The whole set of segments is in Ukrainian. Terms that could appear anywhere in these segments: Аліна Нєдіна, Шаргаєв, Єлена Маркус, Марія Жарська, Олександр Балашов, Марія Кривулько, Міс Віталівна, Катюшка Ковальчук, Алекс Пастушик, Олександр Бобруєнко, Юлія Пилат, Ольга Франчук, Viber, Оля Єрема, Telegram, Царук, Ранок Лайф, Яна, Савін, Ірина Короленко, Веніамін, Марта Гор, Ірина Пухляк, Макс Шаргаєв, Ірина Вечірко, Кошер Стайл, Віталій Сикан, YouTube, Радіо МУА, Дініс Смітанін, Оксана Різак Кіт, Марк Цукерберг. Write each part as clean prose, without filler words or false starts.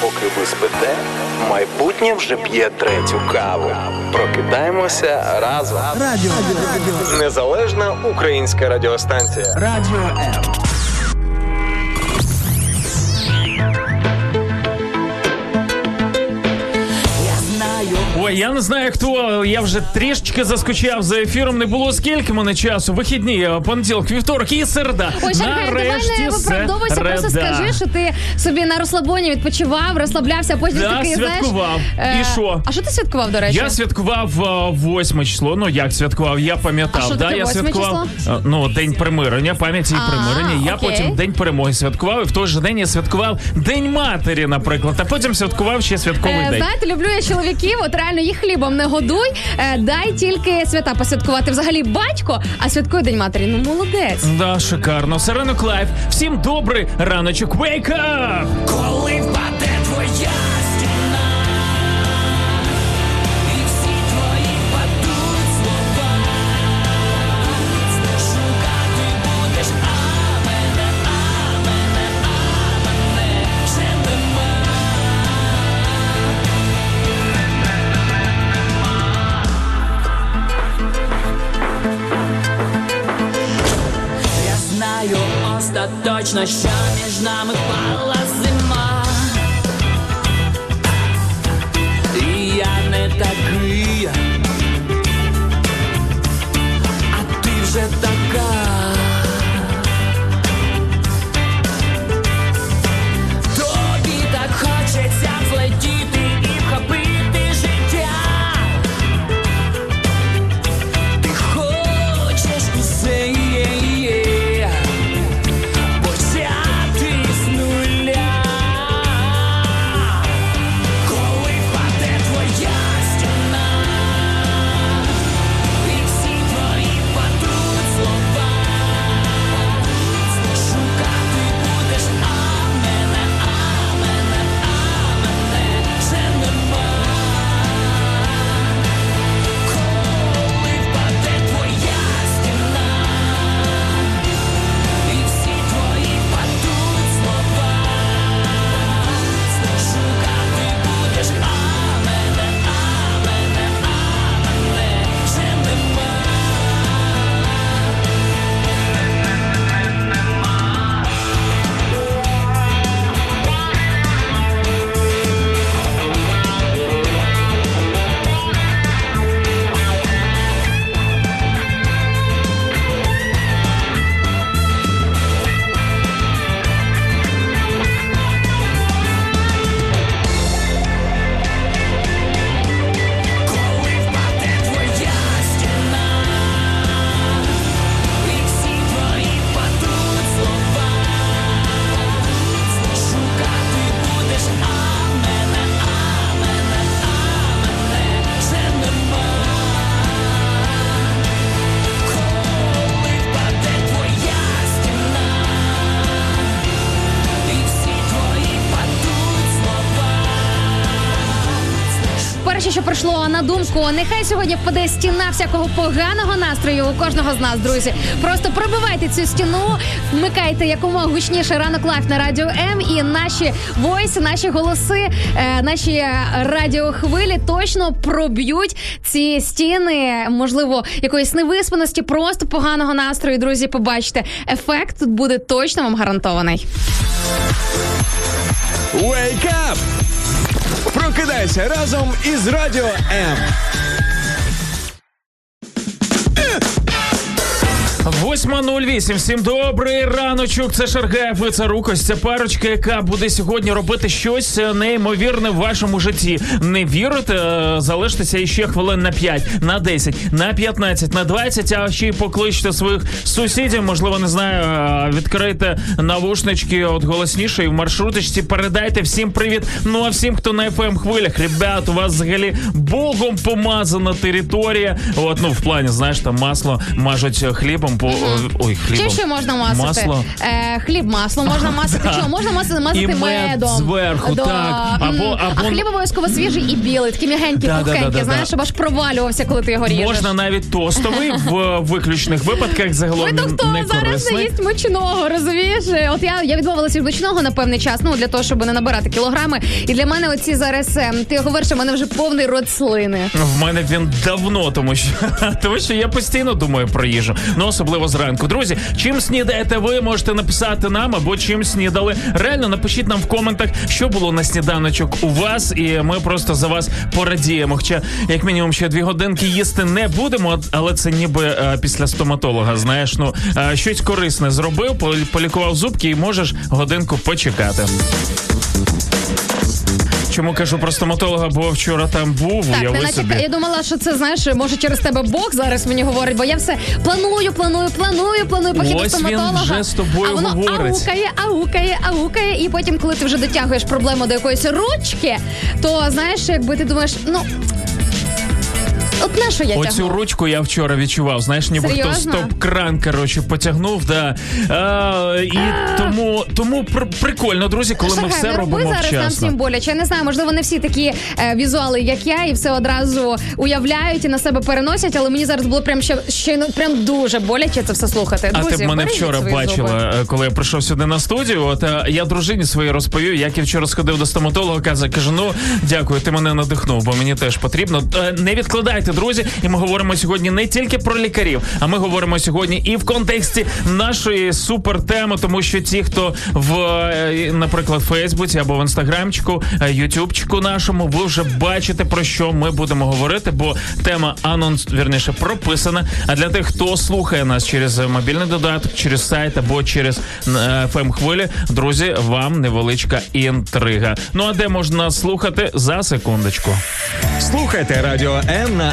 Поки ви спите, майбутнє вже п'є третю каву. Прокидаємося разом. Радіо. Незалежна українська радіостанція. Радіо М. Ой, я не знаю, хто, я вже трішечки заскучав за ефіром, не було скільки мене часу, вихідні, понеділок, вівторок і середа. Ой, Шаргаєв, давай не виправдовуйся, просто скажи, що ти собі на розслабоні відпочивав, розслаблявся, а потім такий, святкував. І що? А що ти святкував, до речі? Я святкував 8 число, ну як святкував, я пам'ятав. А що таке 8 число? Ну, День примирення, пам'яті і примирення, я потім День перемоги святкував, і в той же день я святкував День матері, наприклад, а потім святкував ще святковий день. Знаєте, люблю я чоловіків, от реально їх хлібом не годуй, дай тільки свята посвяткувати взагалі батько, а святкує День матері. Ну, молодець. Да, шикарно. Це Ранок Лайф. Всім добрий раночок. Wake up! Коли впаде твоя стіна, і всі твої падуть слова, шукати будеш, а мене, ще нема. Остаточно, що між нами впала зима, і я не такий, а ти вже така. Тобі так хочеться злетіти і вхопити життя. Ти хочеш усе. Що прийшло на думку, нехай сьогодні впаде стіна всякого поганого настрою у кожного з нас, друзі. Просто пробивайте цю стіну, вмикайте якомога гучніше Ранок Лайф на Радіо М, і наші войси, наші голоси, наші радіохвилі точно проб'ють ці стіни, можливо, якоїсь невиспаності, просто поганого настрою, друзі, побачите. Ефект тут буде точно вам гарантований. Wake up! Прокидайся разом із Радіо М. 8.08. Всім добрий раночок. Це Шаргаєв і Царук. Ось ця парочка, яка буде сьогодні робити щось неймовірне в вашому житті. Не вірите? Залиштеся іще хвилин на 5, на 10, на 15, на 20, а ще й покличте своїх сусідів. Можливо, не знаю, відкрийте навушнички от голосніше і в маршруточці передайте всім привіт. Ну, а всім, хто на ФМ-хвилях, ребят, у вас взагалі богом помазана територія. От, ну, в плані, знаєш, там масло мажуть хлібом по... Ой, хлібом. Чи ще можна масити? Масло. Хліб, масло можна масити. Чого? Можна масити медом. Зверху, так. Або... А хліб обов'язково свіжий і білий, такі м'ягенькі, пухенькі, знаєш, щоб аж провалювався, коли ти його ріжеш. Можна навіть тостовий в виключних випадках, загалом не корисний. Ви то хто зараз не їсть мучного, розумієш? От я відмовилася від мучного на певний час, ну, для того, щоб не набирати кілограми. І для мене оці зараз, ти говориш, у мене вже повний рот слини. В мене він давно, тому що я постійно думаю про їжу. Ну, особливо зранку. Друзі, чим снідаєте ви, можете написати нам, або чим снідали. Реально, напишіть нам в коментах, що було на сніданочок у вас, і ми просто за вас порадіємо. Хоча, як мінімум, ще 2 годинки їсти не будемо, але це ніби після стоматолога, знаєш, ну, щось корисне зробив, полікував зубки і можеш годинку почекати. Чому кажу про стоматолога, бо вчора там був, так, уяви собі. Я думала, що це, знаєш, може через тебе Бог зараз мені говорить, бо я все планую похід до стоматолога. Ось він вже з тобою говорить. А воно аукає, і потім, коли ти вже дотягуєш проблему до якоїсь ручки, то, знаєш, якби ти думаєш, ну... От на що я тягну? Оцю ручку я вчора відчував, знаєш, ніби хто стоп-кран, коротше, потягнув, да. І тому прикольно, друзі, коли ми все робимо вчасно. Зараз нам всім боляче. Я не знаю, можливо, не всі такі візуали, як я, і все одразу уявляють і на себе переносять, але мені зараз було прям ще дуже боляче це все слухати. Друзі, а ти б мене вчора бачила, коли я прийшов сюди на студію, от я дружині своїй розповів, як я вчора сходив до стоматолога, кажу, ну, дякую, ти мене надихнув, бо мені теж потрібно. Не відкладайте, друзі, і ми говоримо сьогодні не тільки про лікарів, а ми говоримо сьогодні і в контексті нашої супертеми, тому що ті, хто в, наприклад, Фейсбуці або в Інстаграмчику, Ютубчику нашому, ви вже бачите, про що ми будемо говорити, бо тема вірніше, прописана, а для тих, хто слухає нас через мобільний додаток, через сайт або через FM-хвилі, друзі, вам невеличка інтрига. Ну, а де можна слухати? За секундочку. Слухайте Радіо МУА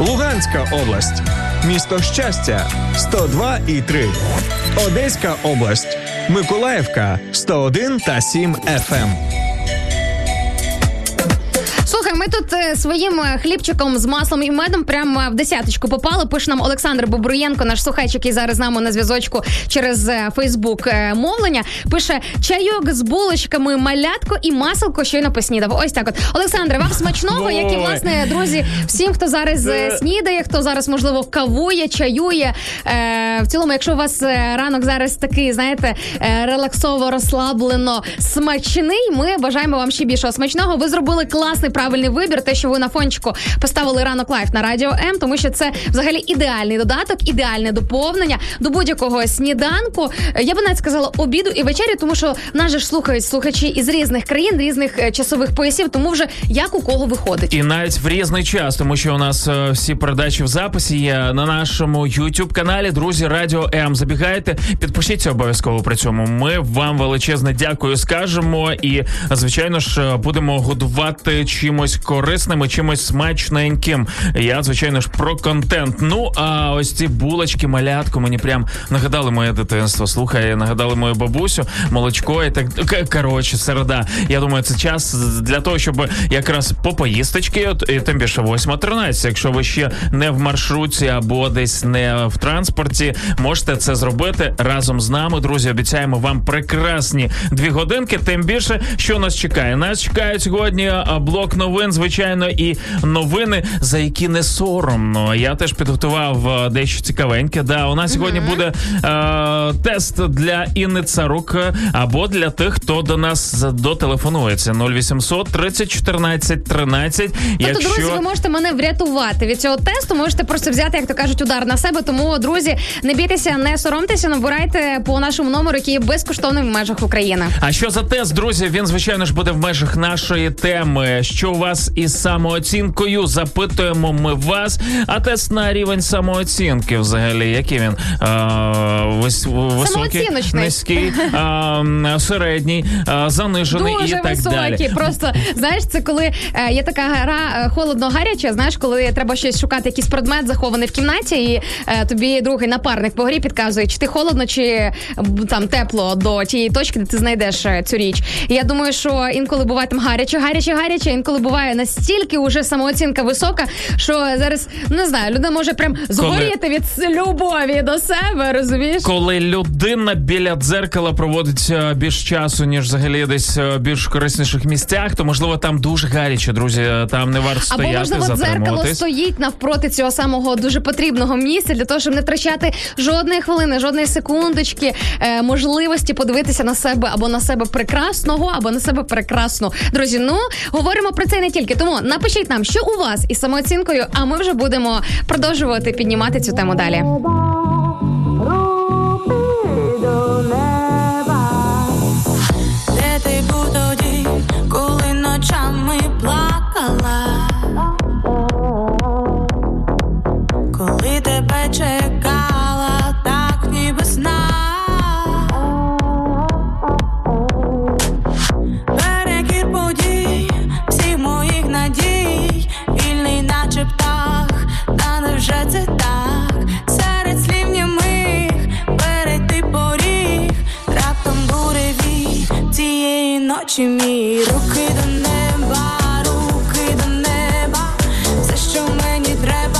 Луганська область, місто Щастя, 102,3. Одеська область, Миколаївка, 101,7 FM. Ми тут своїм хлібчиком з маслом і медом прямо в десяточку попали. Пише нам Олександр Бобруєнко, наш слухач, який зараз з нами на зв'язочку через Фейсбук мовлення. Пише: чайок з булочками, малятко і маселко щойно поснідав. Ось так от. Олександре, вам смачного, як і, власне, друзі, всім, хто зараз снідає, хто зараз, можливо, кавує, чаює. В цілому, якщо у вас ранок зараз такий, знаєте, релаксово, розслаблено, смачний, ми бажаємо вам ще більшого смачного. Ви зробили класний, правильний вибір, те, що ви на фончику поставили Ранок Лайф на Радіо М, тому що це взагалі ідеальний додаток, ідеальне доповнення до будь-якого сніданку. Я би навіть сказала обіду і вечері, тому що нас же ж слухають слухачі із різних країн, різних часових поясів, тому вже як у кого виходить. І навіть в різний час, тому що у нас всі передачі в записі є на нашому YouTube-каналі, друзі, Радіо М. Забігайте, підпишіться обов'язково при цьому. Ми вам величезне дякую скажемо і, звичайно ж, будемо годувати чимось корисним і чимось смачненьким. Я, звичайно ж, про контент. Ну, а ось ці булочки, малятку, мені прям нагадали моє дитинство. Слухай, нагадали мою бабусю, молочко і так... Коротше, середа. Я думаю, це час для того, щоб якраз по поїсточки, і тим більше 8:13, якщо ви ще не в маршруті або десь не в транспорті, можете це зробити разом з нами. Друзі, обіцяємо вам прекрасні 2 годинки, тим більше, що нас чекає. Нас чекає сьогодні блок новин новин, звичайно, і новини, за які не соромно. Я теж підготував дещо цікавеньке. Да, у нас сьогодні буде тест для Інни Царук або для тих, хто до нас дотелефонується. 0800 30 14 13. Якщо... Друзі, ви можете мене врятувати від цього тесту, можете просто взяти, як то кажуть, удар на себе. Тому, друзі, не бійтеся, не соромтеся, набирайте по нашому номеру, який є безкоштовний в межах України. А що за тест, друзі? Він, звичайно ж, буде в межах нашої теми. Що у вас із самооцінкою? Запитуємо ми вас. А тест на рівень самооцінки взагалі, який він? Високий, низький, середній, занижений дуже і так високий. Далі. Дуже високий. Просто, знаєш, це коли є така гра холодно-гаряча, знаєш, коли треба щось шукати, якийсь предмет захований в кімнаті, і тобі другий напарник по грі підказує, чи ти холодно, чи там тепло до тієї точки, де ти знайдеш цю річ. І я думаю, що інколи буває там гаряче, інколи буває настільки уже самооцінка висока, що зараз, не знаю, людина може прям згоріти від любові до себе, розумієш? Коли людина біля дзеркала проводить більш часу, ніж взагалі десь більш корисніших місцях, то, можливо, там дуже гаряче, друзі, там не варто стояти, затримуватись. Або, можливо, дзеркало стоїть навпроти цього самого дуже потрібного місця для того, щоб не втрачати жодної хвилини, жодної секундочки можливості подивитися на себе або на себе прекрасного, або на себе прекрасну. Друзі, ну, говоримо про це не тільки. Тому напишіть нам, що у вас із самооцінкою, а ми вже будемо продовжувати піднімати цю тему далі. Де ти був тоді, коли ночами плакала? Коли тебе чекала, так ніби сна. Перекір подій, всіх моїх надій, вільний наче птах, та невже це так? Серед слів німих перейти поріг, раптом буревій цієї ночі мій. Руки до неба, руки до неба, все, що мені треба.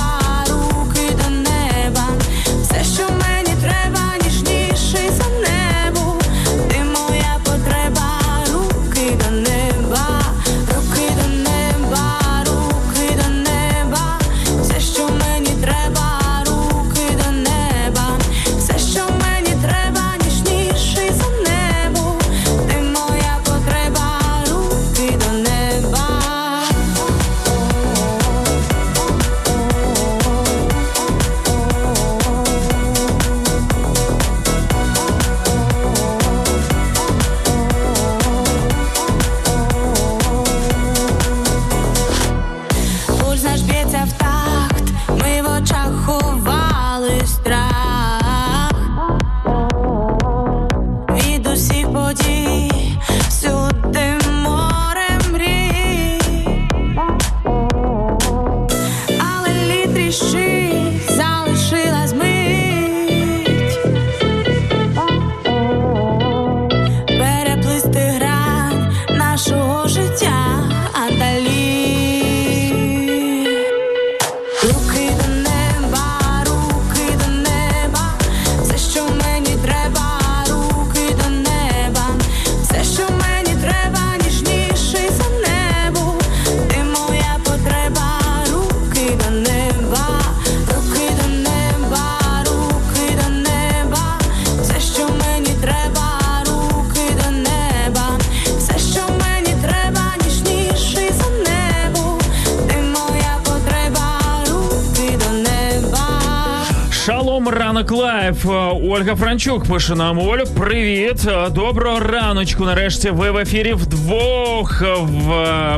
Ранок Лайф. Ольга Франчук пише нам. Олю, привіт. Доброго раночку. Нарешті ви в ефірі вдвох.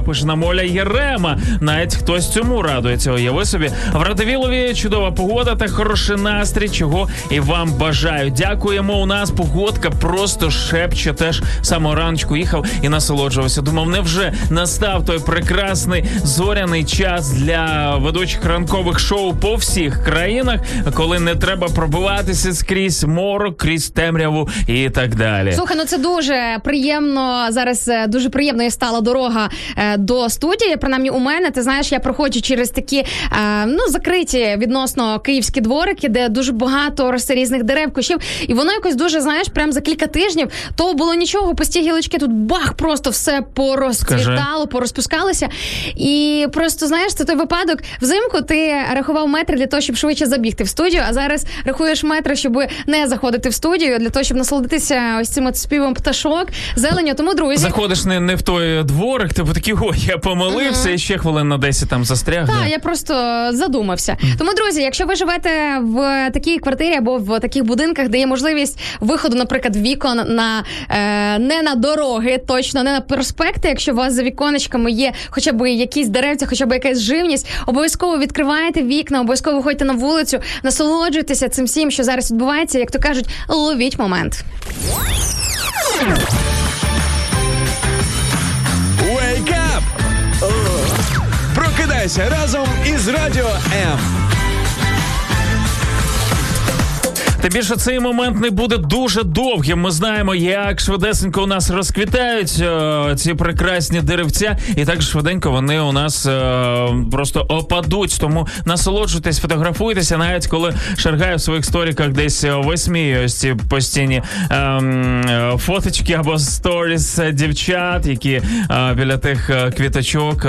Пише нам Оля Єрема. Навіть хтось цьому радується. Уяви собі. В Радивілові чудова погода та хороший настрій, чого і вам бажаю. Дякуємо. У нас погодка просто шепче. Теж самого раночку їхав і насолоджувався. Думав, невже настав той прекрасний зоряний час для ведучих ранкових шоу по всіх країнах, коли не треба пробиватися скрізь морок, крізь темряву і так далі. Слухай, ну це дуже приємно. Зараз дуже приємною стала дорога до студії. Принаймні у мене, ти знаєш, я проходжу через такі, закриті відносно київські дворики, де дуже багато росте різних дерев, кущів. І воно якось дуже, знаєш, прям за кілька тижнів, то було нічого, пусті гілочки, тут бах, просто все порозцвітало, порозпускалося. І просто, знаєш, це той випадок. Взимку ти рахував метри для того, щоб швидше забігти в студію, а зараз рахуєш метри, щоб не заходити в студію, для того, щоб насолодитися ось цим співом пташок, зеленю. Тому, друзі... Заходиш не в той дворик, типу такий, ой, я помилився, і ще хвилин на 10 там застряг. Так, я просто задумався. Тому, друзі, якщо ви живете в такій квартирі або в таких будинках, де є можливість виходу, наприклад, вікон на не на дороги, точно, не на проспекти, якщо у вас за віконечками є хоча б якісь деревця, хоча б якась живність, обов'язково відкриваєте вікна, обов'язково виходьте на вулицю, насолоджуйтеся цим всім, що зараз відбувається, як то кажуть, ловіть момент. Wake up! Прокидайся разом із Радіо М. Та більше цей момент не буде дуже довгим. Ми знаємо, як швидесенько у нас розквітають ці прекрасні деревця, і так швиденько вони у нас просто опадуть. Тому насолоджуйтесь, фотографуйтеся, навіть коли Шаргаєв в своїх сторіках десь висміює ось ці постійні фоточки або сторіс дівчат, які біля тих квіточок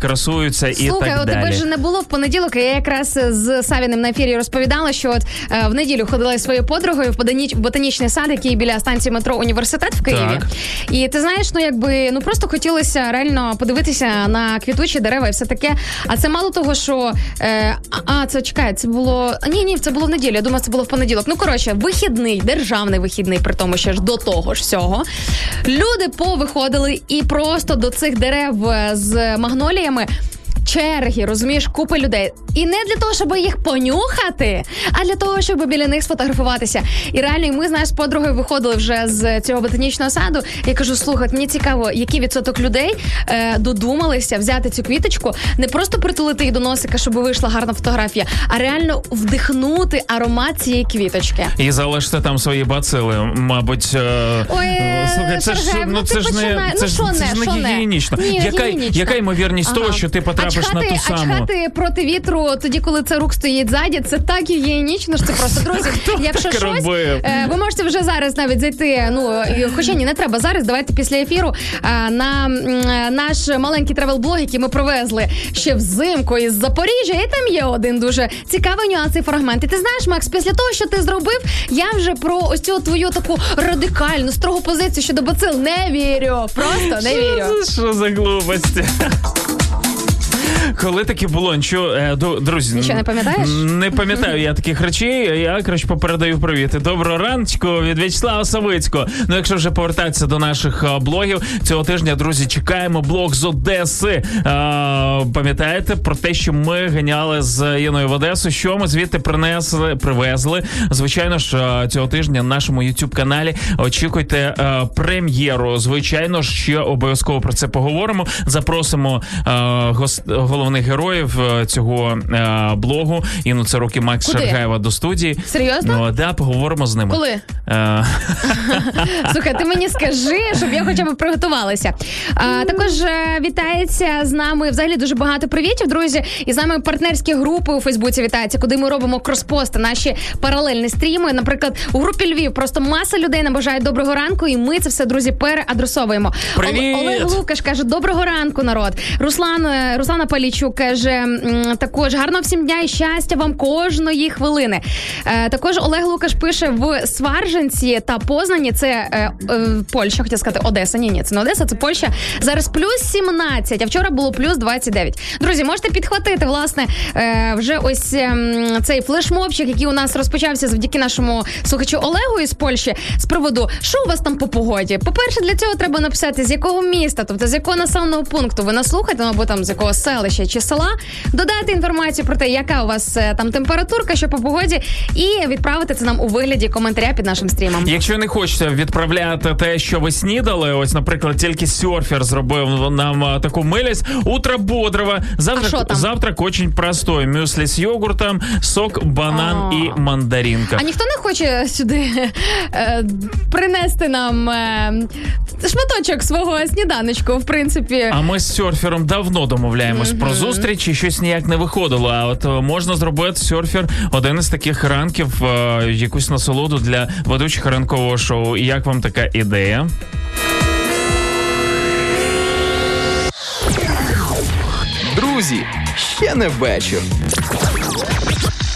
красуються і так далі. Слухай, от тебе ж не було в понеділок, я якраз з Савіним на ефірі розповідала, що от в неділю ходила своєю подругою в ботанічний сад, який біля станції метро «Університет» в Києві. Так. І ти знаєш, просто хотілося реально подивитися на квітучі дерева і все таке. А це мало того, що... це було в неділю. Я думаю, це було в понеділок. Вихідний, державний вихідний, при тому ще ж до того ж всього. Люди повиходили і просто до цих дерев з магноліями черги, розумієш, купи людей. І не для того, щоб їх понюхати, а для того, щоб біля них сфотографуватися. І реально, ми, з подругою виходили вже з цього ботанічного саду. Я кажу, слухай, мені цікаво, який відсоток людей додумалися взяти цю квіточку, не просто притулити її до носика, щоб вийшла гарна фотографія, а реально вдихнути аромат цієї квіточки. І залиште там свої бацили, мабуть. Слухай, це ж не гігієнічно. Яка ймовірність того, що ти потрапиш на ту саму? А чхати проти вітру тоді, коли Царук стоїть ззаді, це так гігієнічно, що це просто, друзі, якщо щось, ви можете вже зараз навіть зайти, хоча не треба зараз, давайте після ефіру на наш маленький тревел-блог, який ми привезли ще взимку із Запоріжжя, і там є один дуже цікавий нюанс і фрагмент. І ти знаєш, Макс, після того, що ти зробив, я вже про ось цю твою таку радикальну, строгу позицію щодо бацил не вірю, просто не вірю. Що за глупості? Коли таке було, друзі, нічого не пам'ятаєш? Не пам'ятаю я таких речей, я краще попередаю привіти. Доброго раночку від В'ячеслава Савицького. Якщо вже повертатися до наших блогів, цього тижня, друзі, чекаємо блог з Одеси. Пам'ятаєте про те, що ми ганяли з Яною в Одесу, що ми звідти привезли. Звичайно ж, цього тижня на нашому YouTube-каналі очікуйте прем'єру. Звичайно ж, ще обов'язково про це поговоримо. Запросимо головних героїв цього блогу, Інну Царук і Макс Шаргаєва до студії. Серйозно? Да, поговоримо з ними. Коли? Слухай, ти мені скажи, щоб я хоча б приготувалася. Також вітається з нами взагалі дуже багато привітів, друзі, і з нами партнерські групи у Фейсбуці вітаються, куди ми робимо кроспости, наші паралельні стріми. Наприклад, у групі Львів просто маса людей нам бажає доброго ранку, і ми це все, друзі, переадресовуємо. Привіт! Олег Лукаш каже, доброго ранку, народ. Руслана Палічук каже, також гарного всім дня і щастя вам кожної хвилини. Також Олег Лукаш пише в Сварженці та Познані, це Польща, хотів сказати Одеса, ні, це не Одеса, це Польща. Зараз плюс 17, а вчора було плюс 29. Друзі, можете підхватити, власне, вже ось цей флешмобчик, який у нас розпочався завдяки нашому слухачу Олегу із Польщі з приводу, що у вас там по погоді? По-перше, для цього треба написати, з якого міста, тобто з якого населеного пункту ви нас слухаєте, або там з якого селища чи села, додати інформацію про те, яка у вас там температурка, що по погоді, і відправити це нам у вигляді коментаря під нашим стрімом. Якщо не хочете відправляти те, що ви снідали, ось, наприклад, тільки серфер зробив нам таку милість. Утро бодрово. Завтрак очень простой. Мюсли з йогуртом, сок, банан і мандаринка. А ніхто не хоче сюди принести нам шматочок свого сніданочку, в принципі. А ми з серфером давно домовляємось про зустріч, і щось ніяк не виходило. А от можна зробити серфер один із таких ранків, якусь насолоду для ведучих ранкового шоу. І як вам така ідея? Друзі, ще не вечір.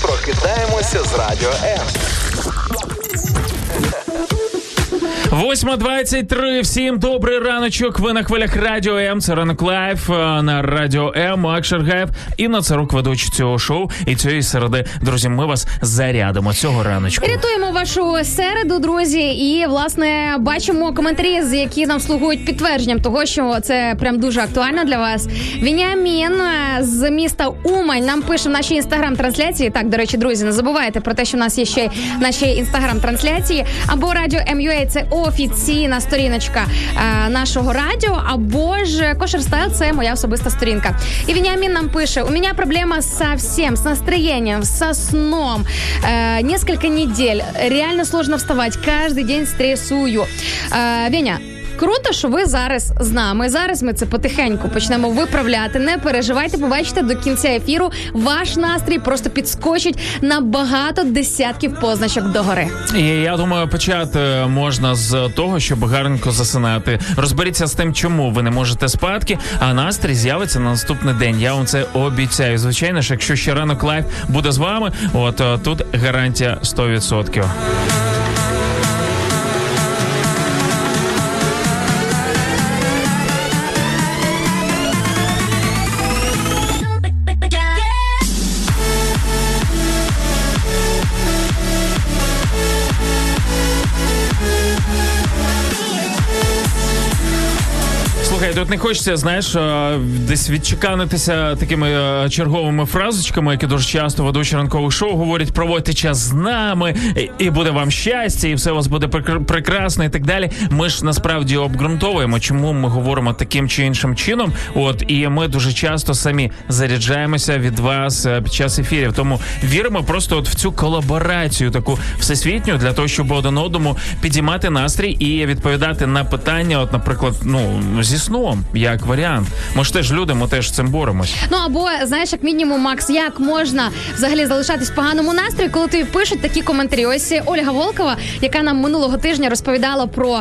Прокидаємося з Радіо М. 8:23. Всім добрий раночок. Ви на хвилях Радіо М. Це Ранок Лайф на Радіо М. Мак Шаргаєв і на Царук ведучі цього шоу. І цієї середи, друзі, ми вас зарядимо цього раночку. Рятуємо вашу середу, друзі. І, власне, бачимо коментарі, які нам слугують підтвердженням того, що це прям дуже актуально для вас. Веніамін з міста Умань нам пише в нашій інстаграм-трансляції. Так, до речі, друзі, не забувайте про те, що в нас є ще наші інстаграм-трансляції. Або Радіо МЮА – це офіційна сторіночка нашого радіо, або ж Кошер Стайл, це моя особиста сторінка. І Веніамін нам пише: «У меня проблема со всем, с настроением, со сном. Несколько недель. Реально сложно вставать. Каждый день стрессую». Веня, круто, що ви зараз з нами. Зараз ми це потихеньку почнемо виправляти. Не переживайте, побачите до кінця ефіру. Ваш настрій просто підскочить на багато десятків позначок догори. І я думаю, почати можна з того, щоб гарненько засинати. Розберіться з тим, чому ви не можете спадки, а настрій з'явиться на наступний день. Я вам це обіцяю. Звичайно ж, якщо ще Ранок Лайф буде з вами, от тут гарантія 100%. Тут не хочеться, знаєш, десь відчеканитися такими черговими фразочками, які дуже часто ведучі ранкових шоу говорять: проводьте час з нами, і буде вам щастя, і все у вас буде прекрасно, і так далі. Ми ж насправді обґрунтовуємо, чому ми говоримо таким чи іншим чином. От, і ми дуже часто самі заряджаємося від вас під час ефірів. Тому віримо просто от в цю колаборацію таку всесвітню для того, щоб один одному підіймати настрій і відповідати на питання, от, наприклад, ну, зі сну. Як варіант. Ми ж теж люди, ми теж цим боремось. Ну, або, знаєш, як мінімум, Макс, як можна взагалі залишатись в поганому настрої, коли тобі пишуть такі коментарі. Ось Ольга Волкова, яка нам минулого тижня розповідала про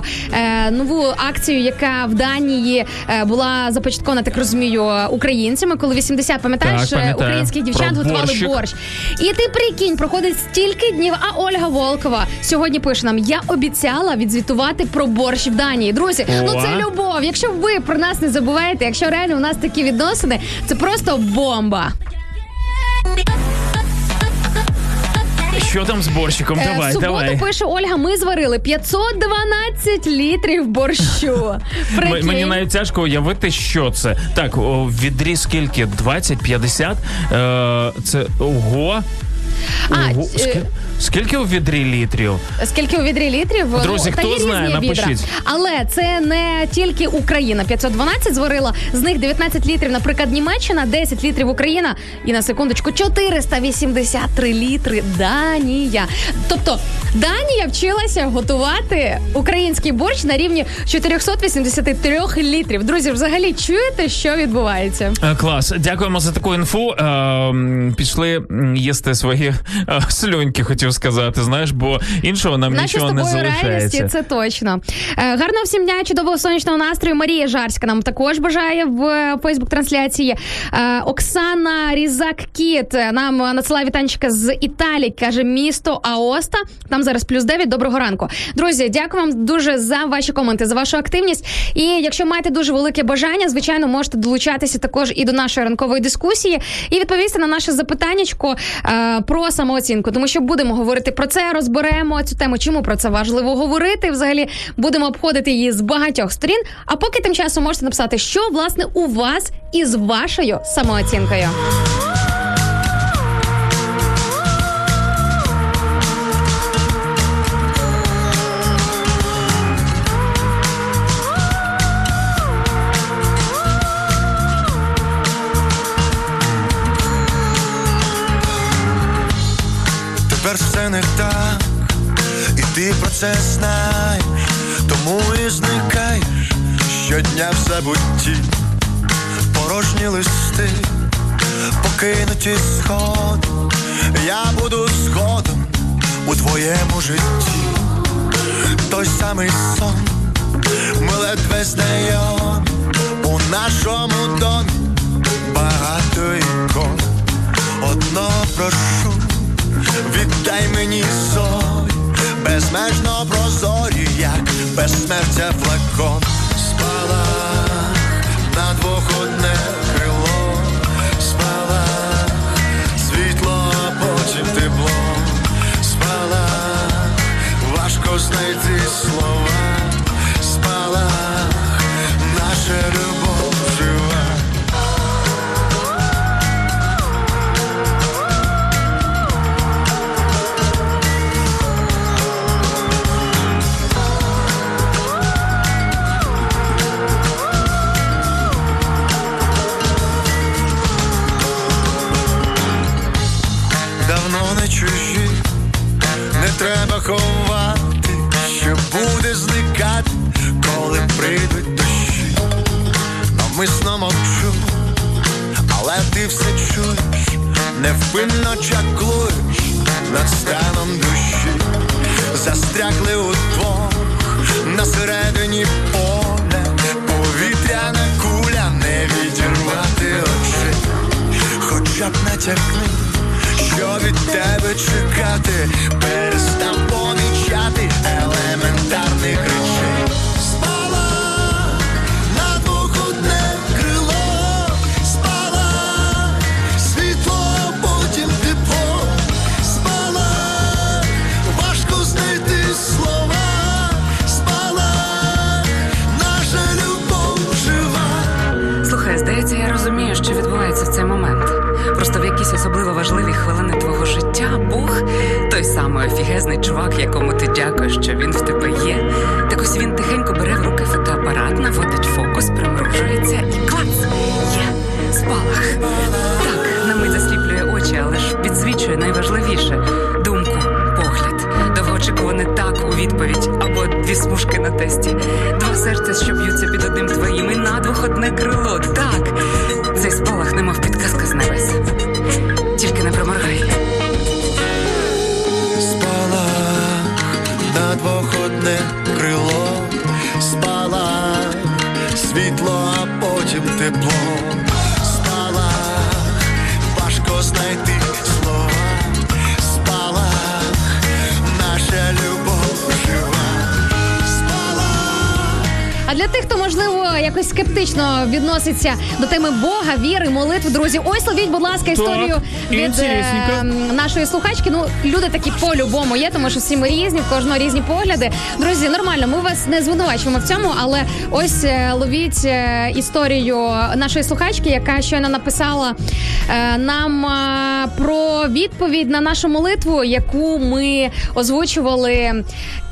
нову акцію, яка в Данії була започаткована, так розумію, українцями, коли 80, пам'ятаєш, так, українських дівчат готували борщ. І ти прикинь, проходить стільки днів, а Ольга Волкова сьогодні пише нам: «Я обіцяла відзвітувати про борщ в Данії». Друзі, ну це любов. Якщо ви про нас не забувайте, якщо реально у нас такі відносини, це просто бомба. Що там з борщиком? Давай, суботу пише Ольга: «Ми зварили 512 літрів борщу». Мені навіть тяжко уявити, що це. Так, відріз скільки? 20-50? Це, ого! Ого, скільки у відрі літрів? Скільки у відрі літрів? Друзі, ну, хто знає, напишіть. Відра. Але це не тільки Україна. 512 зварила, з них 19 літрів, наприклад, Німеччина, 10 літрів Україна і, на секундочку, 483 літри Данія. Тобто Данія вчилася готувати український борщ на рівні 483 літрів. Друзі, взагалі чуєте, що відбувається? Клас. Дякуємо за таку інфу. Пішли їсти свої слюньки, хотів сказати, знаєш, бо іншого нам нічого не залишається. Наші з тобою реальності, це точно. Гарного всім дня, чудового сонячного настрою. Марія Жарська нам також бажає в фейсбук-трансляції. Оксана Різак Кіт нам надсилає вітанчика з Італії, каже: «Місто Аоста». Там зараз плюс 9. Доброго ранку. Друзі, дякую вам дуже за ваші коменти, за вашу активність. І якщо маєте дуже велике бажання, звичайно, можете долучатися також і до нашої ранкової дискусії і відповісти на наше запитаннячко про про самооцінку, тому що будемо говорити про це, розберемо цю тему, чому про це важливо говорити, взагалі будемо обходити її з багатьох сторін, а поки тим часом можете написати, що, власне, у вас із вашою самооцінкою. Все не так, і ти про це знаєш, тому і зникаєш щодня в забутті. Порожні листи, покинуті сходи, я буду згодом у твоєму житті. Той самий сон, ми ледве знайомі, у нашому домі багато ікон. Одно прошу, віддай мені зорі, безмежно прозорі, як безсмертя флакон. Спала на двох одне крило, спала світло, а потім тепло, спала важко знайти слова, спала наша любов жива. Чужі, не треба ховати, що буде зникати, коли прийдуть дощі. Навмисно мовчу, але ти все чуєш, невпинно чаклуєш над станом душі. Застрягли удвох на середині поля, повітряна куля, не відірвати очі, хоча б натякни, що від тебе чекати, перестав помічати елементарних речей. Спала на двох одне крило, спала світло, потім тепло, спала важко знайти слова, спала наша любов жива. Слухай, здається, я розумію, що відбувається в цей момент. Просто в якісь особливо важливі хвилини твого життя Бог, той самий офігезний чувак, якому ти дякуєш, що він в тебе є, так ось він тихенько бере в руки фотоапарат, наводить фокус, примружується і клац! Є спалах. Так, на мить засліплює очі, але ж підсвічує найважливіше – думку, погляд. Довгоочікуване так у відповідь, або дві смужки на тесті, два серця, що б'ються під одним твоїм, і надвох одне крило. Так! Цей спалах немов підказка з небес. Тільки не проморгай. Спалах на двох одне крило, спалах світло, а потім тепло, спалах важко знайти слова, спалах наша любов жива. А для тих, хто, можливо, якось скептично відноситься до теми Бога, віри, молитв, друзі, ось ловіть, будь ласка, історію від нашої слухачки. Ну, люди такі по-любому є, тому що всі ми різні, в кожного різні погляди. Друзі, нормально, ми вас не звинувачуємо в цьому, але ось ловіть історію нашої слухачки, яка щойно написала нам про відповідь на нашу молитву, яку ми озвучували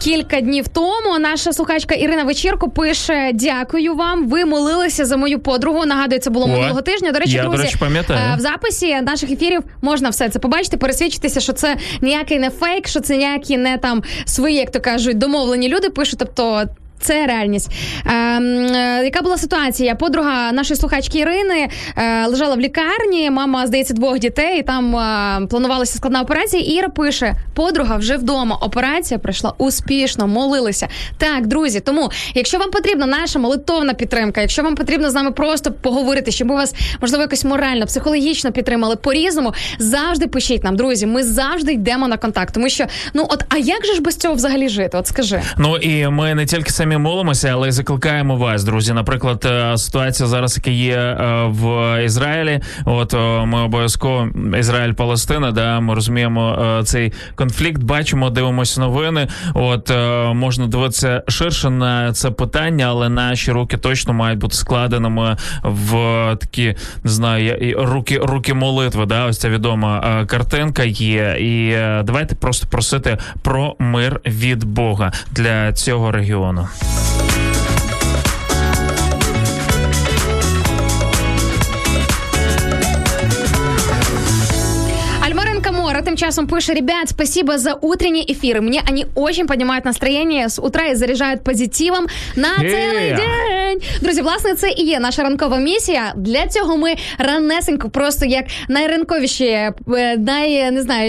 кілька днів тому. Наша слухачка Ірина Вечірко пише: дякую вам, ви молилися за мою подругу. Нагадую, це було минулого тижня. До речі, друзі, в записі наших ефірів можна все це побачити, пересвідчитися, що це ніякий не фейк, що це ніякі не там свої, як то кажуть, домовлені люди пишуть, тобто це реальність. Яка була ситуація? Подруга нашої слухачки Ірини лежала в лікарні, мама, здається, двох дітей, і там планувалася складна операція. Іра пише: подруга вже вдома, операція пройшла успішно, молилися. Так, друзі, тому, якщо вам потрібна наша молитовна підтримка, якщо вам потрібно з нами просто поговорити, щоб ми вас, можливо, якось морально, психологічно підтримали по-різному, завжди пишіть нам, друзі, ми завжди йдемо на контакт, тому що, ну, от, а як же ж без цього взагалі жити? От скажи. Ну, і ми не тільки самі самі молимося, але й закликаємо вас, друзі. Наприклад, ситуація зараз, яка є в Ізраїлі, от ми обов'язково Ізраїль-Палестина, да, ми розуміємо цей конфлікт, бачимо, дивимося новини, от можна дивитися ширше на це питання, але наші руки точно мають бути складеними в такі, не знаю, руки молитви, да, ось ця відома картинка є, і давайте просто просити про мир від Бога для цього регіону. Тем часом пишет: ребят, спасибо за утренние эфиры. Мне они очень поднимают настроение с утра и заряжают позитивом на целый день. Друзі, власне, це і є наша ранкова місія. Для цього ми ранесенько, просто як найранковіші,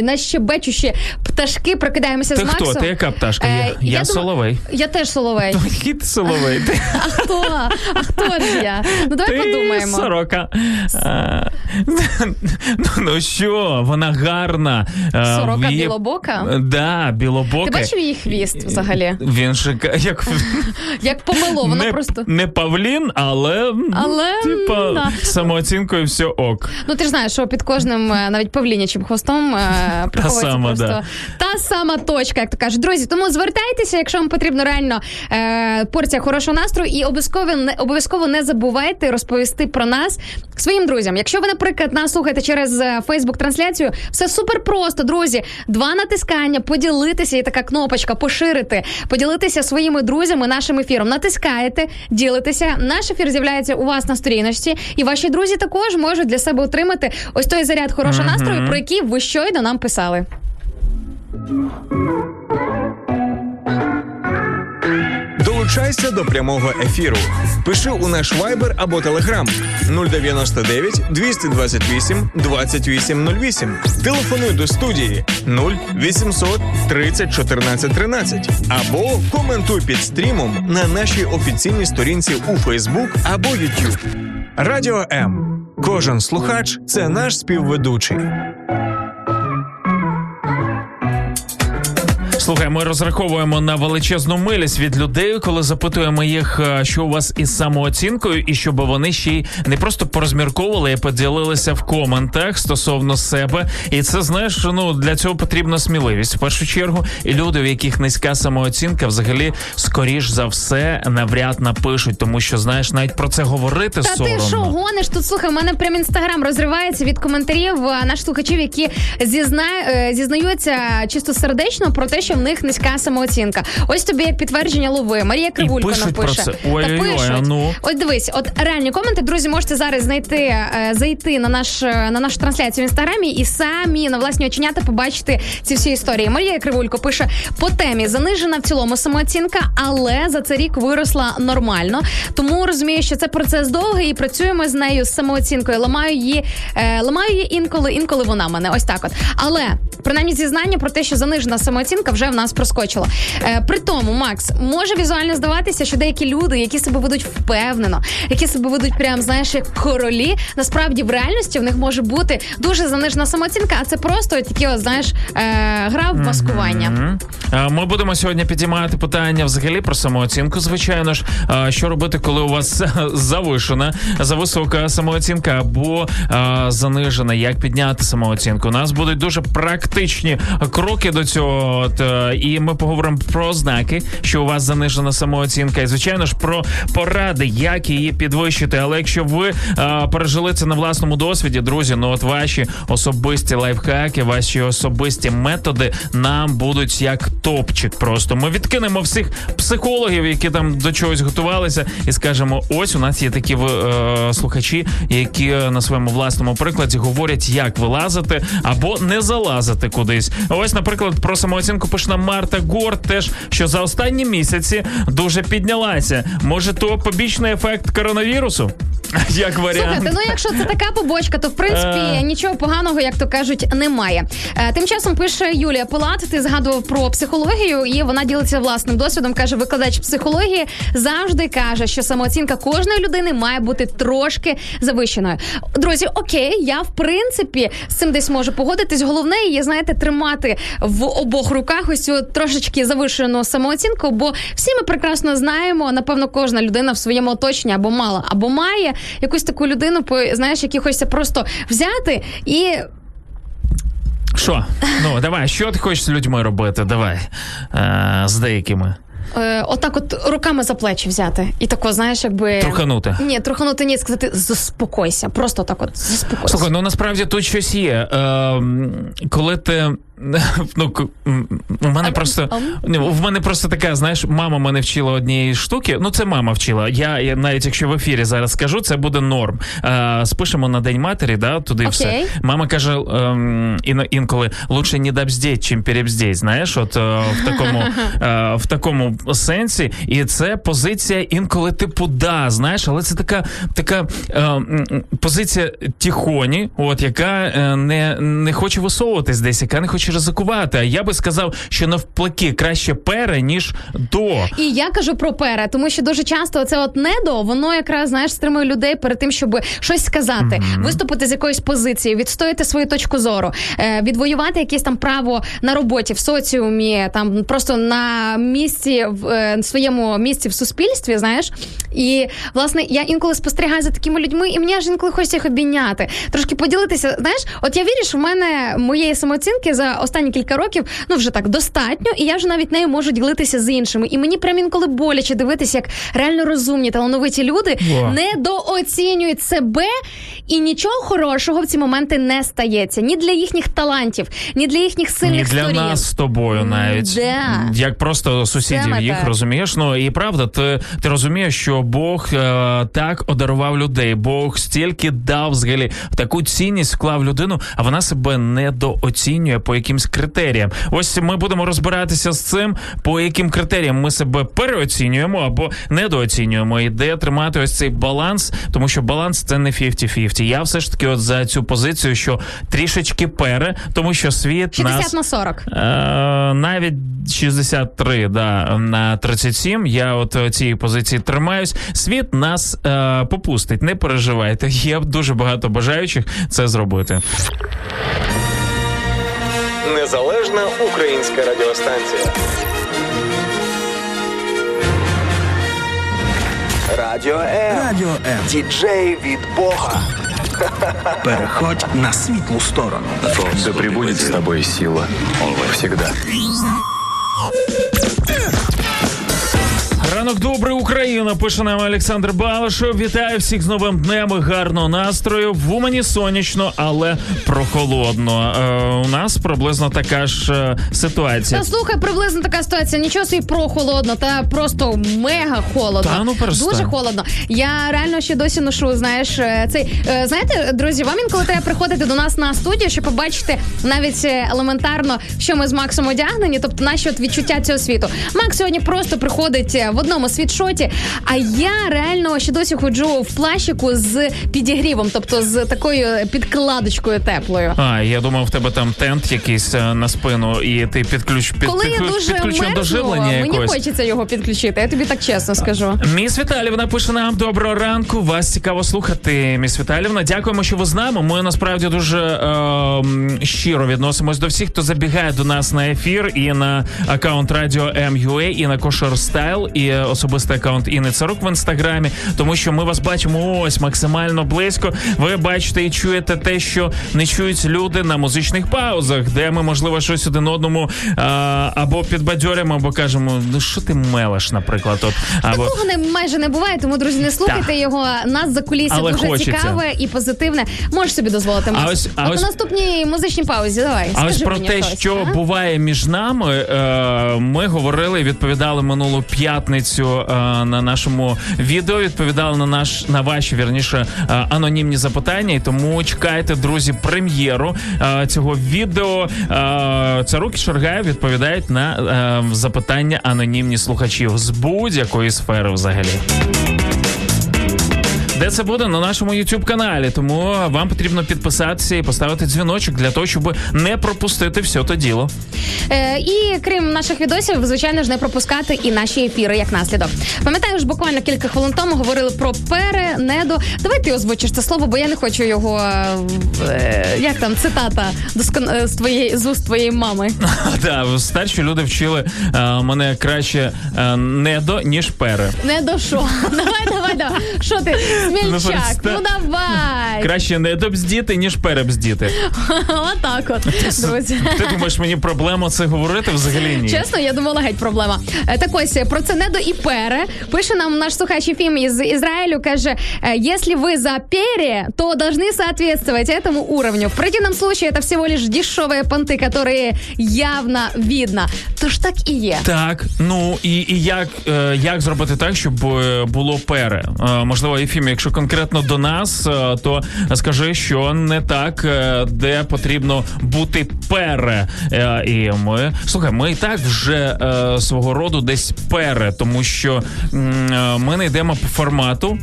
найщебечущі пташки прокидаємося з Максом. Ти хто? Ти яка пташка? Я соловей. Я теж соловей. Який ти соловей? А хто ж я? Ну, давай подумаємо. Ти сорока. Ну що, вона гарна. Сорока білобока? Да, білобока. Ти бачив її хвіст взагалі? Він шикарний. Як помило, вона просто... Не павлін, але типа, да, самооцінкою все ок. Ну, ти ж знаєш, що під кожним навіть павлінячим хвостом приховується просто та сама точка, як то кажуть. Друзі, тому звертайтеся, якщо вам потрібно реально порція хорошого настрою, і обов'язково не забувайте розповісти про нас своїм друзям. Якщо ви, наприклад, нас слухаєте через Facebook-трансляцію, все супер просто, друзі. 2 натискання, поділитися, і така кнопочка поширити, поділитися своїми друзями нашим ефіром. Натискаєте, ділитеся. Наш ефір з'являється у вас на сторіночці, і ваші друзі також можуть для себе отримати ось той заряд хорошого настрою, про який ви щойно нам писали. Долучайся до прямого ефіру. Пиши у наш Viber або Telegram 099 228 2808. Телефонуй до студії 0800 30 14 13. Або коментуй під стрімом на нашій офіційній сторінці у Facebook або YouTube. Радіо М. Кожен слухач – це наш співведучий. Слухай, ми розраховуємо на величезну милість від людей, коли запитуємо їх, що у вас із самооцінкою, і щоб вони ще й не просто порозмірковували, а поділилися в коментах стосовно себе. І це, знаєш, ну, для цього потрібна сміливість. В першу чергу, і люди, в яких низька самооцінка, взагалі, скоріш за все, навряд напишуть, тому що, знаєш, навіть про це говорити соромно. Та ти що гониш? Тут, слухай, в мене прям Інстаграм розривається від коментарів наших слухачів, які зізнаються чистосердечно про те, що в них низька самооцінка. Ось тобі як підтвердження лови. Марія Кривулько напише. Ой, от дивись, от реальні коменти, друзі, можете зараз знайти, зайти на нашу трансляцію в Інстаграмі і самі на власні оченята побачити ці всі історії. Марія Кривулько пише: по темі занижена в цілому самооцінка, але за цей рік виросла нормально. Тому розумію, що це процес довгий і працюємо з нею, з самооцінкою. Ламаю її інколи вона мене. Ось так от. Але принаймні зізнання про те, що занижена самооцінка вже в нас проскочило. При тому, Макс, може візуально здаватися, що деякі люди, які себе ведуть впевнено, які себе ведуть прям, знаєш, як королі, насправді в реальності в них може бути дуже занижена самооцінка, а це просто такі, от, знаєш, гра в маскування. Ми будемо сьогодні підіймати питання взагалі про самооцінку, звичайно ж. Що робити, коли у вас зависока самооцінка або занижена? Як підняти самооцінку? У нас будуть дуже практичні кроки до цього. І ми поговоримо про ознаки, що у вас занижена самооцінка, і, звичайно ж, про поради, як її підвищити. Але якщо ви пережили це на власному досвіді, друзі, ну от ваші особисті лайфхаки, ваші особисті методи нам будуть як топчик просто. Ми відкинемо всіх психологів, які там до чогось готувалися, і скажемо: ось у нас є такі слухачі, які на своєму власному прикладі говорять, як вилазити або не залазити кудись. Ось, наприклад, про самооцінку пише нам Марта Гор теж, що за останні місяці дуже піднялася. Може, то побічний ефект коронавірусу? Як варіант. Слухайте, ну якщо це така побочка, то в принципі нічого поганого, як то кажуть, немає. Тим часом пише Юлія Пилат, ти згадував про психологію, і вона ділиться власним досвідом, каже, викладач психології завжди каже, що самооцінка кожної людини має бути трошки завищеною. Друзі, окей, я в принципі з цим десь можу погодитись. Головне, її знаєте, тримати в обох руках ось цю трошечки завишену самооцінку, бо всі ми прекрасно знаємо, напевно, кожна людина в своєму оточенні або мала, або має якусь таку людину, знаєш, яку хочеться просто взяти і... Що? Ну, давай, що ти хочеш з людьми робити? Давай, з деякими. Отак от руками за плечі взяти. І тако, знаєш, якби... Труханути. Ні, труханути ні, сказати, заспокойся. Просто так от, заспокойся. Слухай, ну насправді тут щось є. Коли ти... Ну, в мене просто така, знаєш, мама мене вчила однієї штуки. Ну, це мама вчила. Я навіть якщо в ефірі зараз скажу, це буде норм. Спишемо на День матері, да, туди все. Мама каже інколи, лучше не добздеть, чим перебздеть, знаєш, от в такому сенсі. І це позиція інколи типу да, знаєш, але це така позиція тихоні, от, яка не хоче висовуватись десь, яка не хоче ризикувати, а я би сказав, що навпаки, краще пере, ніж до. І я кажу про пере, тому що дуже часто це от не до, воно якраз, знаєш, стримує людей перед тим, щоб щось сказати, виступити з якоїсь позиції, відстояти свою точку зору, відвоювати якесь там право на роботі, в соціумі, там просто на місці, в своєму місці в суспільстві, знаєш. І, власне, я інколи спостерігаю за такими людьми, і мені аж інколи хочеться їх обійняти, трошки поділитися, знаєш, от я вірю, що в мене моєї самооцінки за останні кілька років, ну, вже так достатньо, і я вже навіть нею можу ділитися з іншими. І мені прям інколи боляче дивитися, як реально розумні, талановиті люди недооцінюють себе, і нічого хорошого в ці моменти не стається. Ні для їхніх талантів, ні для їхніх сильних сторін. Ні для нас з тобою навіть. Yeah. Як просто сусідів їх, розумієш? Ну, і правда, ти розумієш, що Бог так одарував людей. Бог стільки дав, взагалі, таку цінність вклав людину, а вона себе недооцінює по якимсь критеріям. Ось ми будемо розбиратися з цим, по яким критеріям ми себе переоцінюємо або недооцінюємо. І де тримати ось цей баланс, тому що баланс – це не 50-50. Я все ж таки от за цю позицію, що трішечки пере, тому що світ 60 нас... 60 на 40. Навіть 63, да, на 37. Я от цієї позиції тримаюсь. Світ нас попустить, не переживайте. Є дуже багато бажаючих це зробити. Незалежна українська радіостанція. Радіо М. Радіо М. Діджей від Бога. Переходь на світлу сторону. Да прибудет с тобой сила. Всегда. Ранок добрий, Україна, пише нам Олександр Балашов. Вітаю всіх з новим днем і гарного настрою. В Умані сонячно, але прохолодно. У нас приблизно така ж ситуація. Та слухай, приблизно така ситуація. Нічого собі прохолодно, та просто мега холодно. Та, ну, дуже холодно. Я реально ще досі ношу, знаєш, цей... Знаєте, друзі, вам інколи треба приходити до нас на студію, щоб побачити навіть елементарно, що ми з Максом одягнені, тобто наші от відчуття цього світу. Макс сьогодні просто приходить в одному світшоті, а я реально ще досі ходжу в плащику з підігрівом, тобто з такою підкладочкою теплою. А, я думав, в тебе там тент якийсь на спину, і ти підключен до живлення якось. Мені хочеться його підключити, я тобі так чесно скажу. Міс Віталівна пише нам: доброго ранку, вас цікаво слухати, Міс Віталівна. Дякуємо, що ви з нами. Ми насправді дуже щиро відносимось до всіх, хто забігає до нас на ефір і на акаунт Радіо МУА, і на Кошер Стайл, і особистий акаунт Інни Царук в інстаграмі, тому що ми вас бачимо ось максимально близько. Ви бачите і чуєте те, що не чують люди на музичних паузах, де ми, можливо, щось один одному або підбадьоримо, або кажемо, ну що ти мелеш, наприклад. От, або... Такого майже не буває, тому, друзі, не слухайте його. Нас за кулісся дуже цікаве і позитивне. Можеш собі дозволити, Макс. А ось... наступній музичній паузі, давай, скажи мені. А ось про те, хтось, що буває між нами, ми говорили і відповідали минулу п'ятницю на нашому відео, відповідали на ваші, вірніше, анонімні запитання, і тому чекайте, друзі, прем'єру цього відео. Царук і Шаргаєв відповідають на запитання анонімні слухачів з будь-якої сфери взагалі. Де це буде? На нашому YouTube-каналі. Тому вам потрібно підписатися і поставити дзвіночок для того, щоб не пропустити все те діло. І крім наших відосів, звичайно ж, не пропускати і наші ефіри, як наслідок. Пам'ятаєш, буквально кілька хвилин тому говорили про перенеду. Давай ти озвучиш це слово, бо я не хочу його... як там, цитата з уст твоєї мами. Так, старші люди вчили мене краще недо, ніж пере. Недо що? Давай. Що ти, смільчак? Ну давай. Краще недобздіти, ніж перебздіти. Отак от, друзі. Ти думаєш, мені проблема це говорити взагалі? Ні. Чесно, я думала, геть проблема. Так ось, про це недо і пере. Пише нам наш слухач Єфім із Ізраїлю, каже, якщо ви за пере, то повинні соответствовать этому уровню. В противном случае это всего лишь дешевые понты, которые явно видно. Тож так і є. Так, ну і як зробити так, щоб було пере? Можливо, Єфім, якщо конкретно до нас, то скажи, що не так, де потрібно бути пере. І ми, слухай, ми і так вже свого роду десь пере, тому що ми не йдемо по формату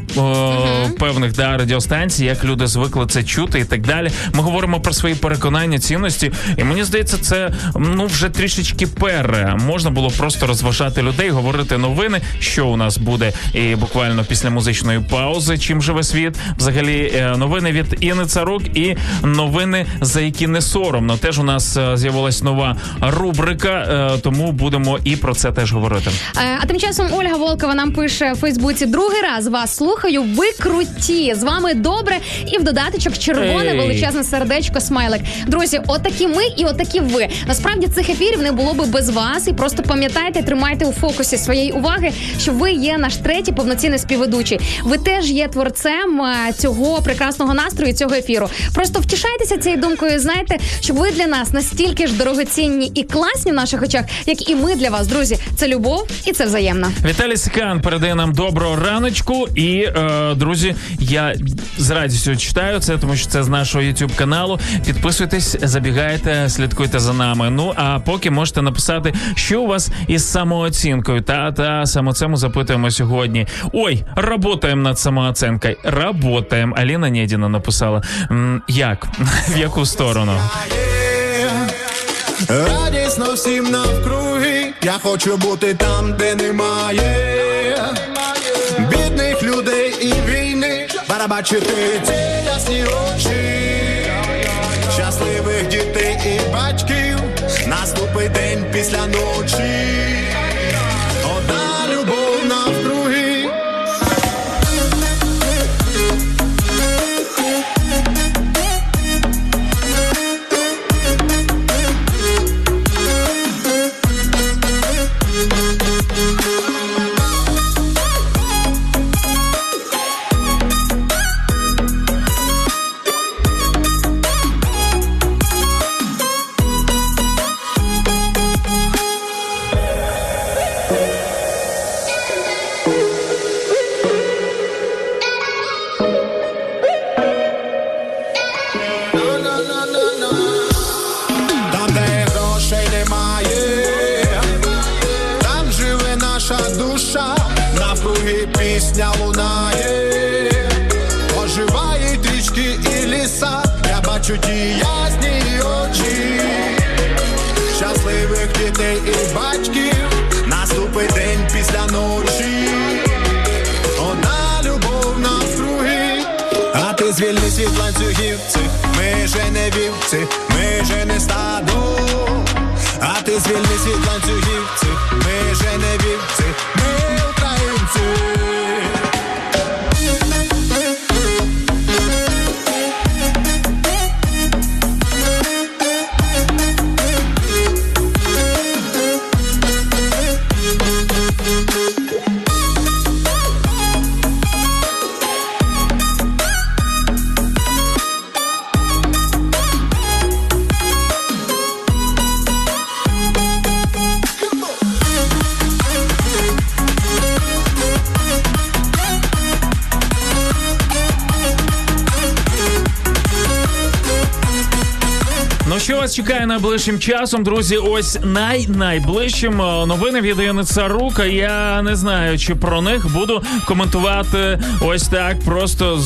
певних радіостанцій, як люди звикли це чути і так далі. Ми говоримо про свої переконання, цінності, і мені здається, це вже трішечки пере. Можна було просто розважати людей, говорити новини, що у нас буде і буквально після музичної паузи, чим живе світ. Взагалі новини від Інни Царук і новини, за які не соромно. Теж у нас з'явилась нова рубрика, тому будемо і про це теж говорити. А тим часом Ольга Волкова нам пише в Фейсбуці: другий раз вас слухаю, ви круті, з вами добре, і в додаточок червоне величезне сердечко, смайлик. Друзі, отакі ми і отакі ви. Насправді цих ефірів не було би без вас, і просто пам'ятайте, тримайте у фокусі своєї уваги, що ви є наш третій повноцінний співведучий. Ви теж є творцем цього прекрасного настрою, цього ефіру. Просто втішайтеся цією думкою, знаєте, що ви для нас настільки ж дорогоцінні і класні в наших очах, як і ми для вас, друзі. Це любов і це взаємно. Віталій Сикан передає нам доброго раночку, і, друзі, я з радістю читаю це, тому що це з нашого YouTube-каналу. Підписуйтесь, забігайте, слідкуйте за нами. Ну, а поки можете написати, що у вас із самооцінкою. Та, саме це ми запитуємо сьогодні. Ой, работаємо над самооцінкою. Работаємо. Аліна Нєдіна написала. Як? В яку сторону? Радісно всім навкруги. Я хочу бути там, де немає бідних людей і війни. Бачити ці ясні очі щасливих дітей і батьків. Наступить день після ночі. Одна любов навкруги. Ну, що вас чекає найближчим часом, друзі? Ось найближчим новини від Ірини Царук. Я не знаю, чи про них буду коментувати ось так просто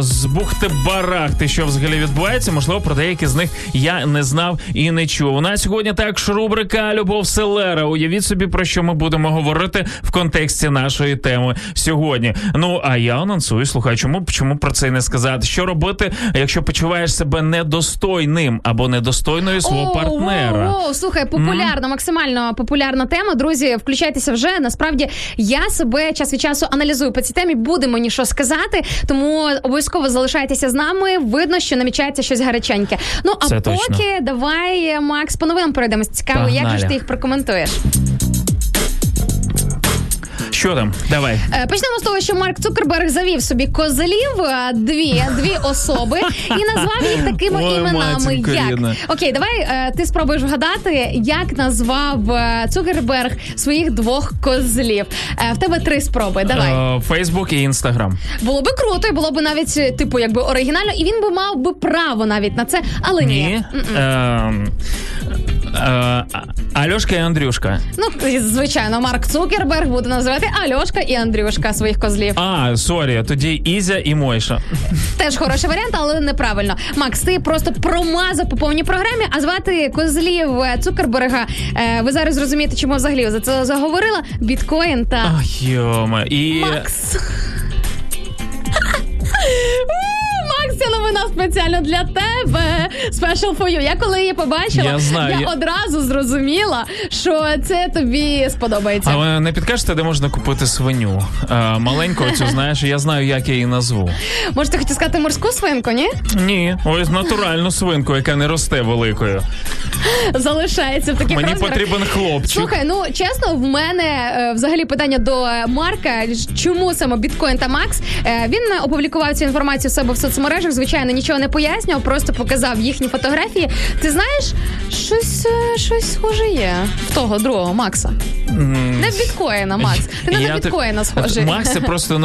з бухти-барахти, що взагалі відбувається. Можливо, про деякі з них я не знав і не чув. У нас сьогодні також рубрика «Любов Селера». Уявіть собі, про що ми будемо говорити в контексті нашої теми сьогодні. Ну, а я анонсую, слухай, чому про це не сказати? Що робити, якщо почуваєш себе недостойним або недостойною свого партнера? Слухай, популярна, максимально популярна тема. Друзі, включайтеся вже. Насправді, я себе час від часу аналізую по цій темі. Буде мені що сказати, тому обов'язково залишайтеся з нами. Видно, що намічається щось гаряченьке. Ну, а це поки точно. Давай, Макс, по новинам пройдемось. Цікаво, погнали. Як же ж ти їх прокоментуєш? Що там? Давай. Почнемо з того, що Марк Цукерберг завів собі козелів, дві особи, і назвав їх такими іменами. Як? Окей, давай ти спробуєш вгадати, як назвав Цукерберг своїх двох козлів. В тебе 3 спроби, давай. Фейсбук і Інстаграм. Було би круто, і було би навіть, якби оригінально, і він би мав би право навіть на це, але ні. Альошка і Андрюшка. Ну, звичайно, Марк Цукерберг буде називати Альошка і Андрюшка своїх козлів. Тоді Ізя і Мойша. Теж хороший варіант, але неправильно. Макс, ти просто промазав по повній програмі, а звати козлів Цукерберга, ви зараз розумієте, чому взагалі за це заговорила, біткоін та... Макс! Ця новина спеціально для тебе. Special for you. Я коли її побачила, я одразу зрозуміла, що це тобі сподобається. А ви не підкажете, де можна купити свиню? Маленьку цю, знаєш, я знаю, як я її назву. Може, ти хотів сказати морську свинку, ні? Ні, ось натуральну свинку, яка не росте великою. Залишається в таких розмірах. Мені потрібен хлопчик. Слухай, чесно, в мене взагалі питання до Марка. Чому саме біткоін та Макс? Він опублікував цю інформацію в себе в соцмережах. Звичайно, нічого не пояснював, просто показав їхні фотографії. Ти знаєш, щось схоже є в того другого Макса. Не в біткоїна, Макс. Ти не на біткоїна схожий. Макс – це просто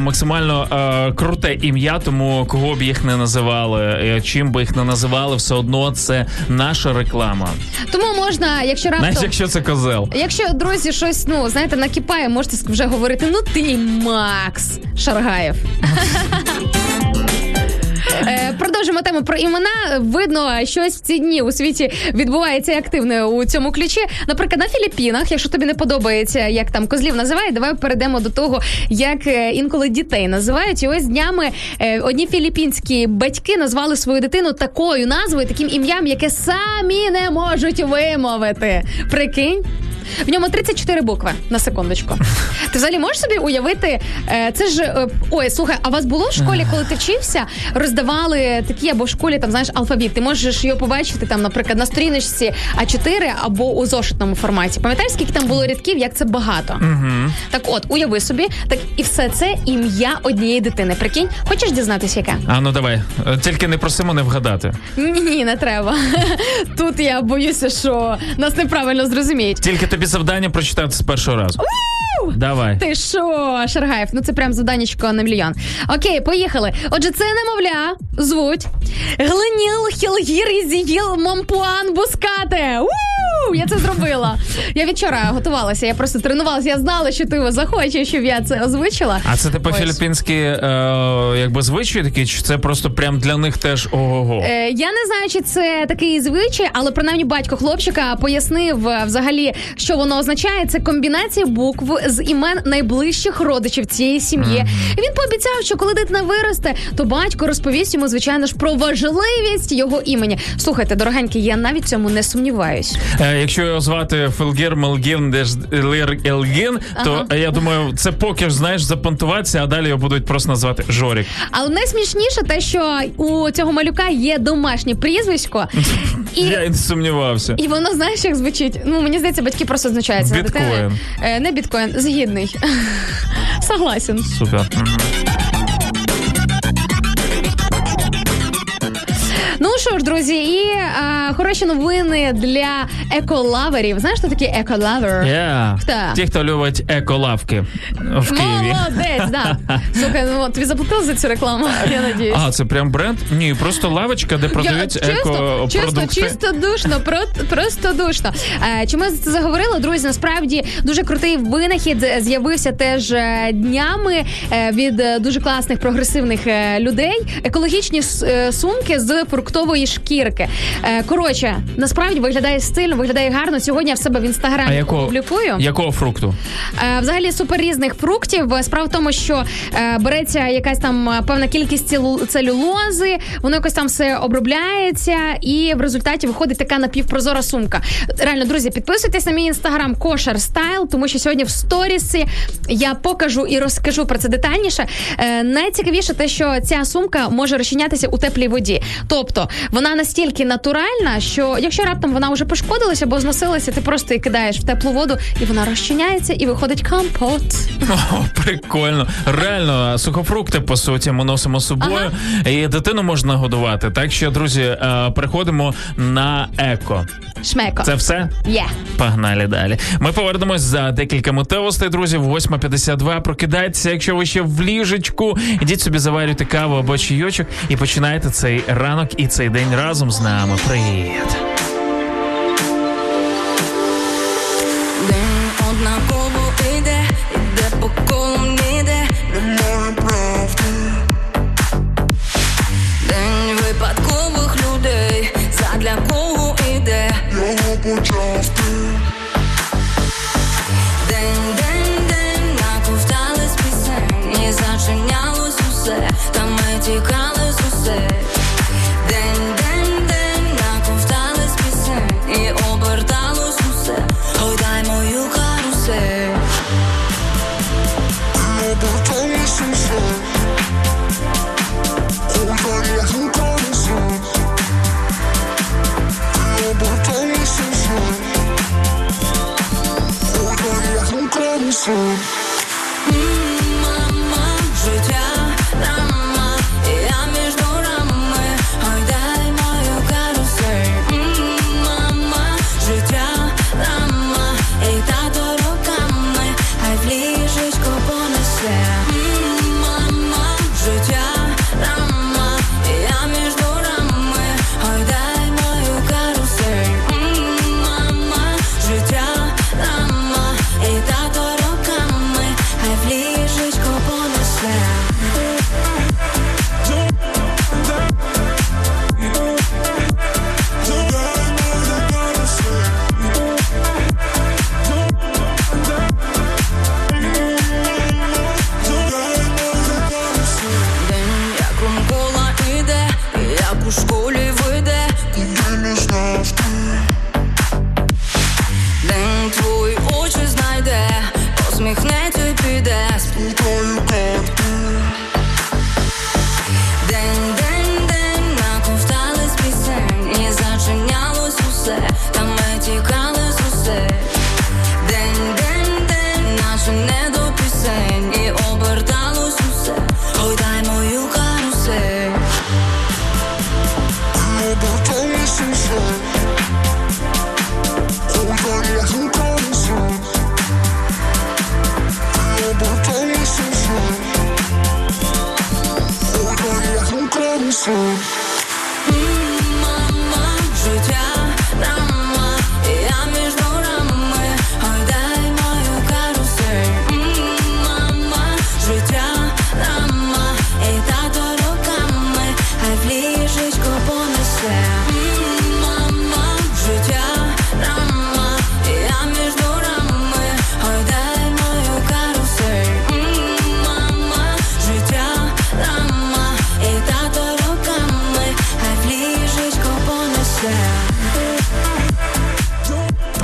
максимально круте ім'я, тому кого б їх не називали, чим би їх не називали, все одно це наша реклама. Тому можна, якщо раптом... Навіть якщо це козел. Якщо, друзі, щось, знаєте, накипає, можете вже говорити, ти Макс Шаргаєв. Продовжимо тему про імена. Видно, щось в ці дні у світі відбувається активно у цьому ключі. Наприклад, на Філіппінах, якщо тобі не подобається, як там козлів називають, давай перейдемо до того, як інколи дітей називають. І ось днями одні філіппінські батьки назвали свою дитину такою назвою, таким ім'ям, яке самі не можуть вимовити. Прикинь? В ньому 34 букви, на секундочку. Ти взагалі можеш собі уявити, це ж... Ой, слухай, а вас було в школі, коли ти вчився, роздавали такі, або в школі, там, знаєш, алфавіт. Ти можеш його побачити, там, наприклад, на сторіночці А4 або у зошитному форматі. Пам'ятаєш, скільки там було рядків, як це багато? Угу. Так от, уяви собі, так і все це ім'я однієї дитини. Прикинь, хочеш дізнатися, яке? А, давай. Тільки не просимо не вгадати. Ні, не треба. Тут я боюся, що нас неправильно зрозуміють. Тільки тобі завдання прочитати з першого разу. Давай. Ти що, Шаргаєв? Це прям завданнячко на мільйон. Окей, поїхали. Отже, це немовля звуть Глиніл, Хілгір, Ізігіл, Момпуан, Бускате. Я це зробила. Я від вчора готувалася, я просто тренувалася, я знала, що ти захочеш, щоб я це озвучила. А це типу філіппінські звичаї такі, чи це просто прям для них теж ого-го? Я не знаю, чи це такий звичай, але принаймні батько хлопчика пояснив взагалі, що воно означає. Це комбінація букв з імен найближчих родичів цієї сім'ї. І він пообіцяв, що коли дитина виросте, то батько розповість йому, звичайно ж, про важливість його імені. Слухайте, дорогенькі, я навіть цьому не сумніваюсь. Якщо його звати Фелгір, Мелгін, Дежлір, Елгін, то я думаю, це поки, знаєш, запонтуватися, а далі його будуть просто назвати Жорік. Але найсмішніше те, що у цього малюка є домашнє прізвисько. Я не сумнівався. І воно, знаєш, як звучить? Мені здається, батьки просто означаються. Біткоін. Не біткоін, згідний. Согласен. Супер. Що ж, друзі, друзі. І хороші новини для еколаверів. Знаєш, що таке еколавер? Yeah. Ті, хто любить еколавки в Києві. Молодець, да. Слухай, ну, тобі заплатили за цю рекламу, я надіюсь. А, це прям бренд? Ні, просто лавочка, де продають екопродукти. Чисто душно. Чому я за це заговорила, друзі? Насправді, дуже крутий винахід з'явився теж днями від дуже класних прогресивних людей. Екологічні сумки з фруктової шкірки. Коротше, насправді виглядає стильно, виглядає гарно. Сьогодні я в себе в інстаграмі опублікую. Якого фрукту? Взагалі супер різних фруктів. Справа в тому, що береться якась там певна кількість целюлози, воно якось там все обробляється, і в результаті виходить така напівпрозора сумка. Реально, друзі, підписуйтесь на мій інстаграм Кошер Стайл, тому що сьогодні в сторісі я покажу і розкажу про це детальніше. Найцікавіше те, що ця сумка може розчинятися у теплій воді. Тобто, вона настільки натуральна, що якщо раптом вона вже пошкодилася або зносилася, ти просто її кидаєш в теплу воду, і вона розчиняється, і виходить компот. О, прикольно. Реально, сухофрукти, по суті, ми носимо з собою, і дитину можна годувати. Так що, друзі, переходимо на еко. Шмеко. Це все? Є. Yeah. Погнали далі. Ми повернемось за декілька метеостей, друзі. В 8:52 прокидайтеся, якщо ви ще в ліжечку. Ідіть собі заварюйте каву або чайочок і починайте цей ранок і цей день разом з нами. Привіт! День однаково іде, іде по колу ніде, немає правди. День випадкових людей, задля кого іде, його почав ти. День, день, день, наковтались пісень, і зачинялось усе, та ми тікали з усе. День, день, день, наковтались пісень, і оберталось усе, ой, дай мою карусель. І оберталось усе, ой, дай мою карусель. Мама, життя, рама, я між дурами, ой, дай мою карусель. Мама, життя, рама, і тато руками, хай в ліжечко понесе. Мама, життя, рама, я між дурами, ой, дай мою карусель. Мама, життя, рама, і тато руками. У школі вийде, куди не знав ти. День твої очі знайде, посміхнеться і піде, спілкою карти. День, день, день, наковтались пісень, і зачинялось усе, та ми тікали з усе. День, день, день, наче не до пісень, і оберталось усе, ой, дай мою карусель. Мама, життя, рама, я між дурами, ой, дай мою карусель. Мама, життя, рама, і тато руками, хай в ліжечко понесе. Мама, життя, рама, я між дурами, ой, дай мою карусель. Мама, життя, рама, і тато руками, хай в ліжечко понесе.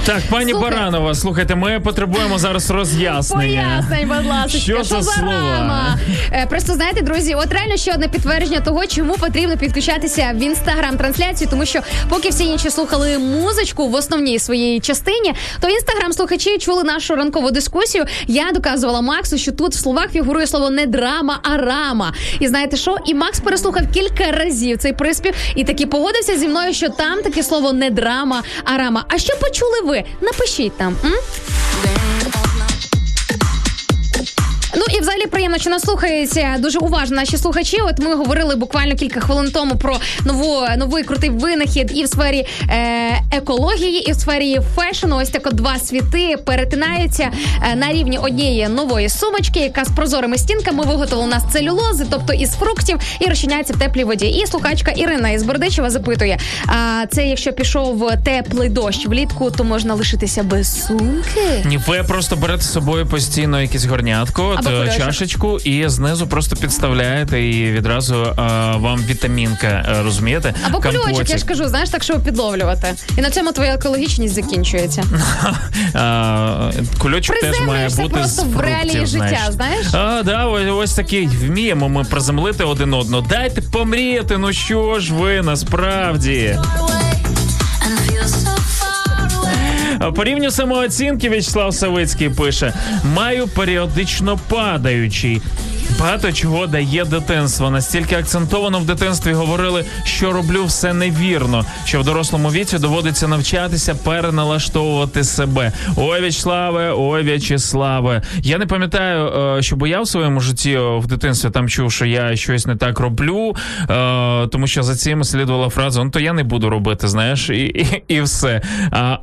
Так, пані Баранова, слухайте, ми потребуємо зараз роз'яснення. Пояснень, будь ласка. Що це слова? Просто, знаєте, друзі, от реально ще одне підтвердження того, чому потрібно підключатися в Інстаграм-трансляцію, тому що поки всі інші слухали музичку в основній своїй частині, то Інстаграм-слухачі чули нашу ранкову дискусію. Я доказувала Максу, що тут в словах фігурує слово не драма, а рама. І знаєте що? І Макс переслухав кілька разів цей приспів і таки погодився зі мною, що там таке слово не драма, а рама. А що почули ви? Напишіть там. Ну і взагалі приємно, що нас слухається дуже уважно наші слухачі. От ми говорили буквально кілька хвилин тому про новий крутий винахід і в сфері екології, і в сфері фешену. Ось так от два світи перетинаються на рівні однієї нової сумочки, яка з прозорими стінками виготовлена з целюлози, тобто із фруктів, і розчиняється в теплій воді. І слухачка Ірина із Бердичева запитує, це якщо пішов теплий дощ влітку, то можна лишитися без сумки? Ні, ви просто берете з собою постійно якісь горнятку, чашечку, і знизу просто підставляєте, і відразу вам вітамінка, розумієте? Або кульочок, я ж кажу, знаєш, так, щоб підловлювати. І на цьому твоя екологічність закінчується. Кульочок теж має бути з фруктів, знаєш. Да, ось такий, вміємо ми приземлити один одного. Дайте помріяти, ну що ж ви насправді... По рівню самооцінки В'ячеслав Савицький пише: «Маю періодично падаючий». Багато чого дає дитинство. Настільки акцентовано в дитинстві говорили, що роблю все невірно, що в дорослому віці доводиться навчатися переналаштовувати себе. Ой, В'ячеславе, Я не пам'ятаю, щоб я в своєму житті в дитинстві там чув, що я щось не так роблю, тому що за цим слідувала фраза: «Ну, то я не буду робити, знаєш, і все».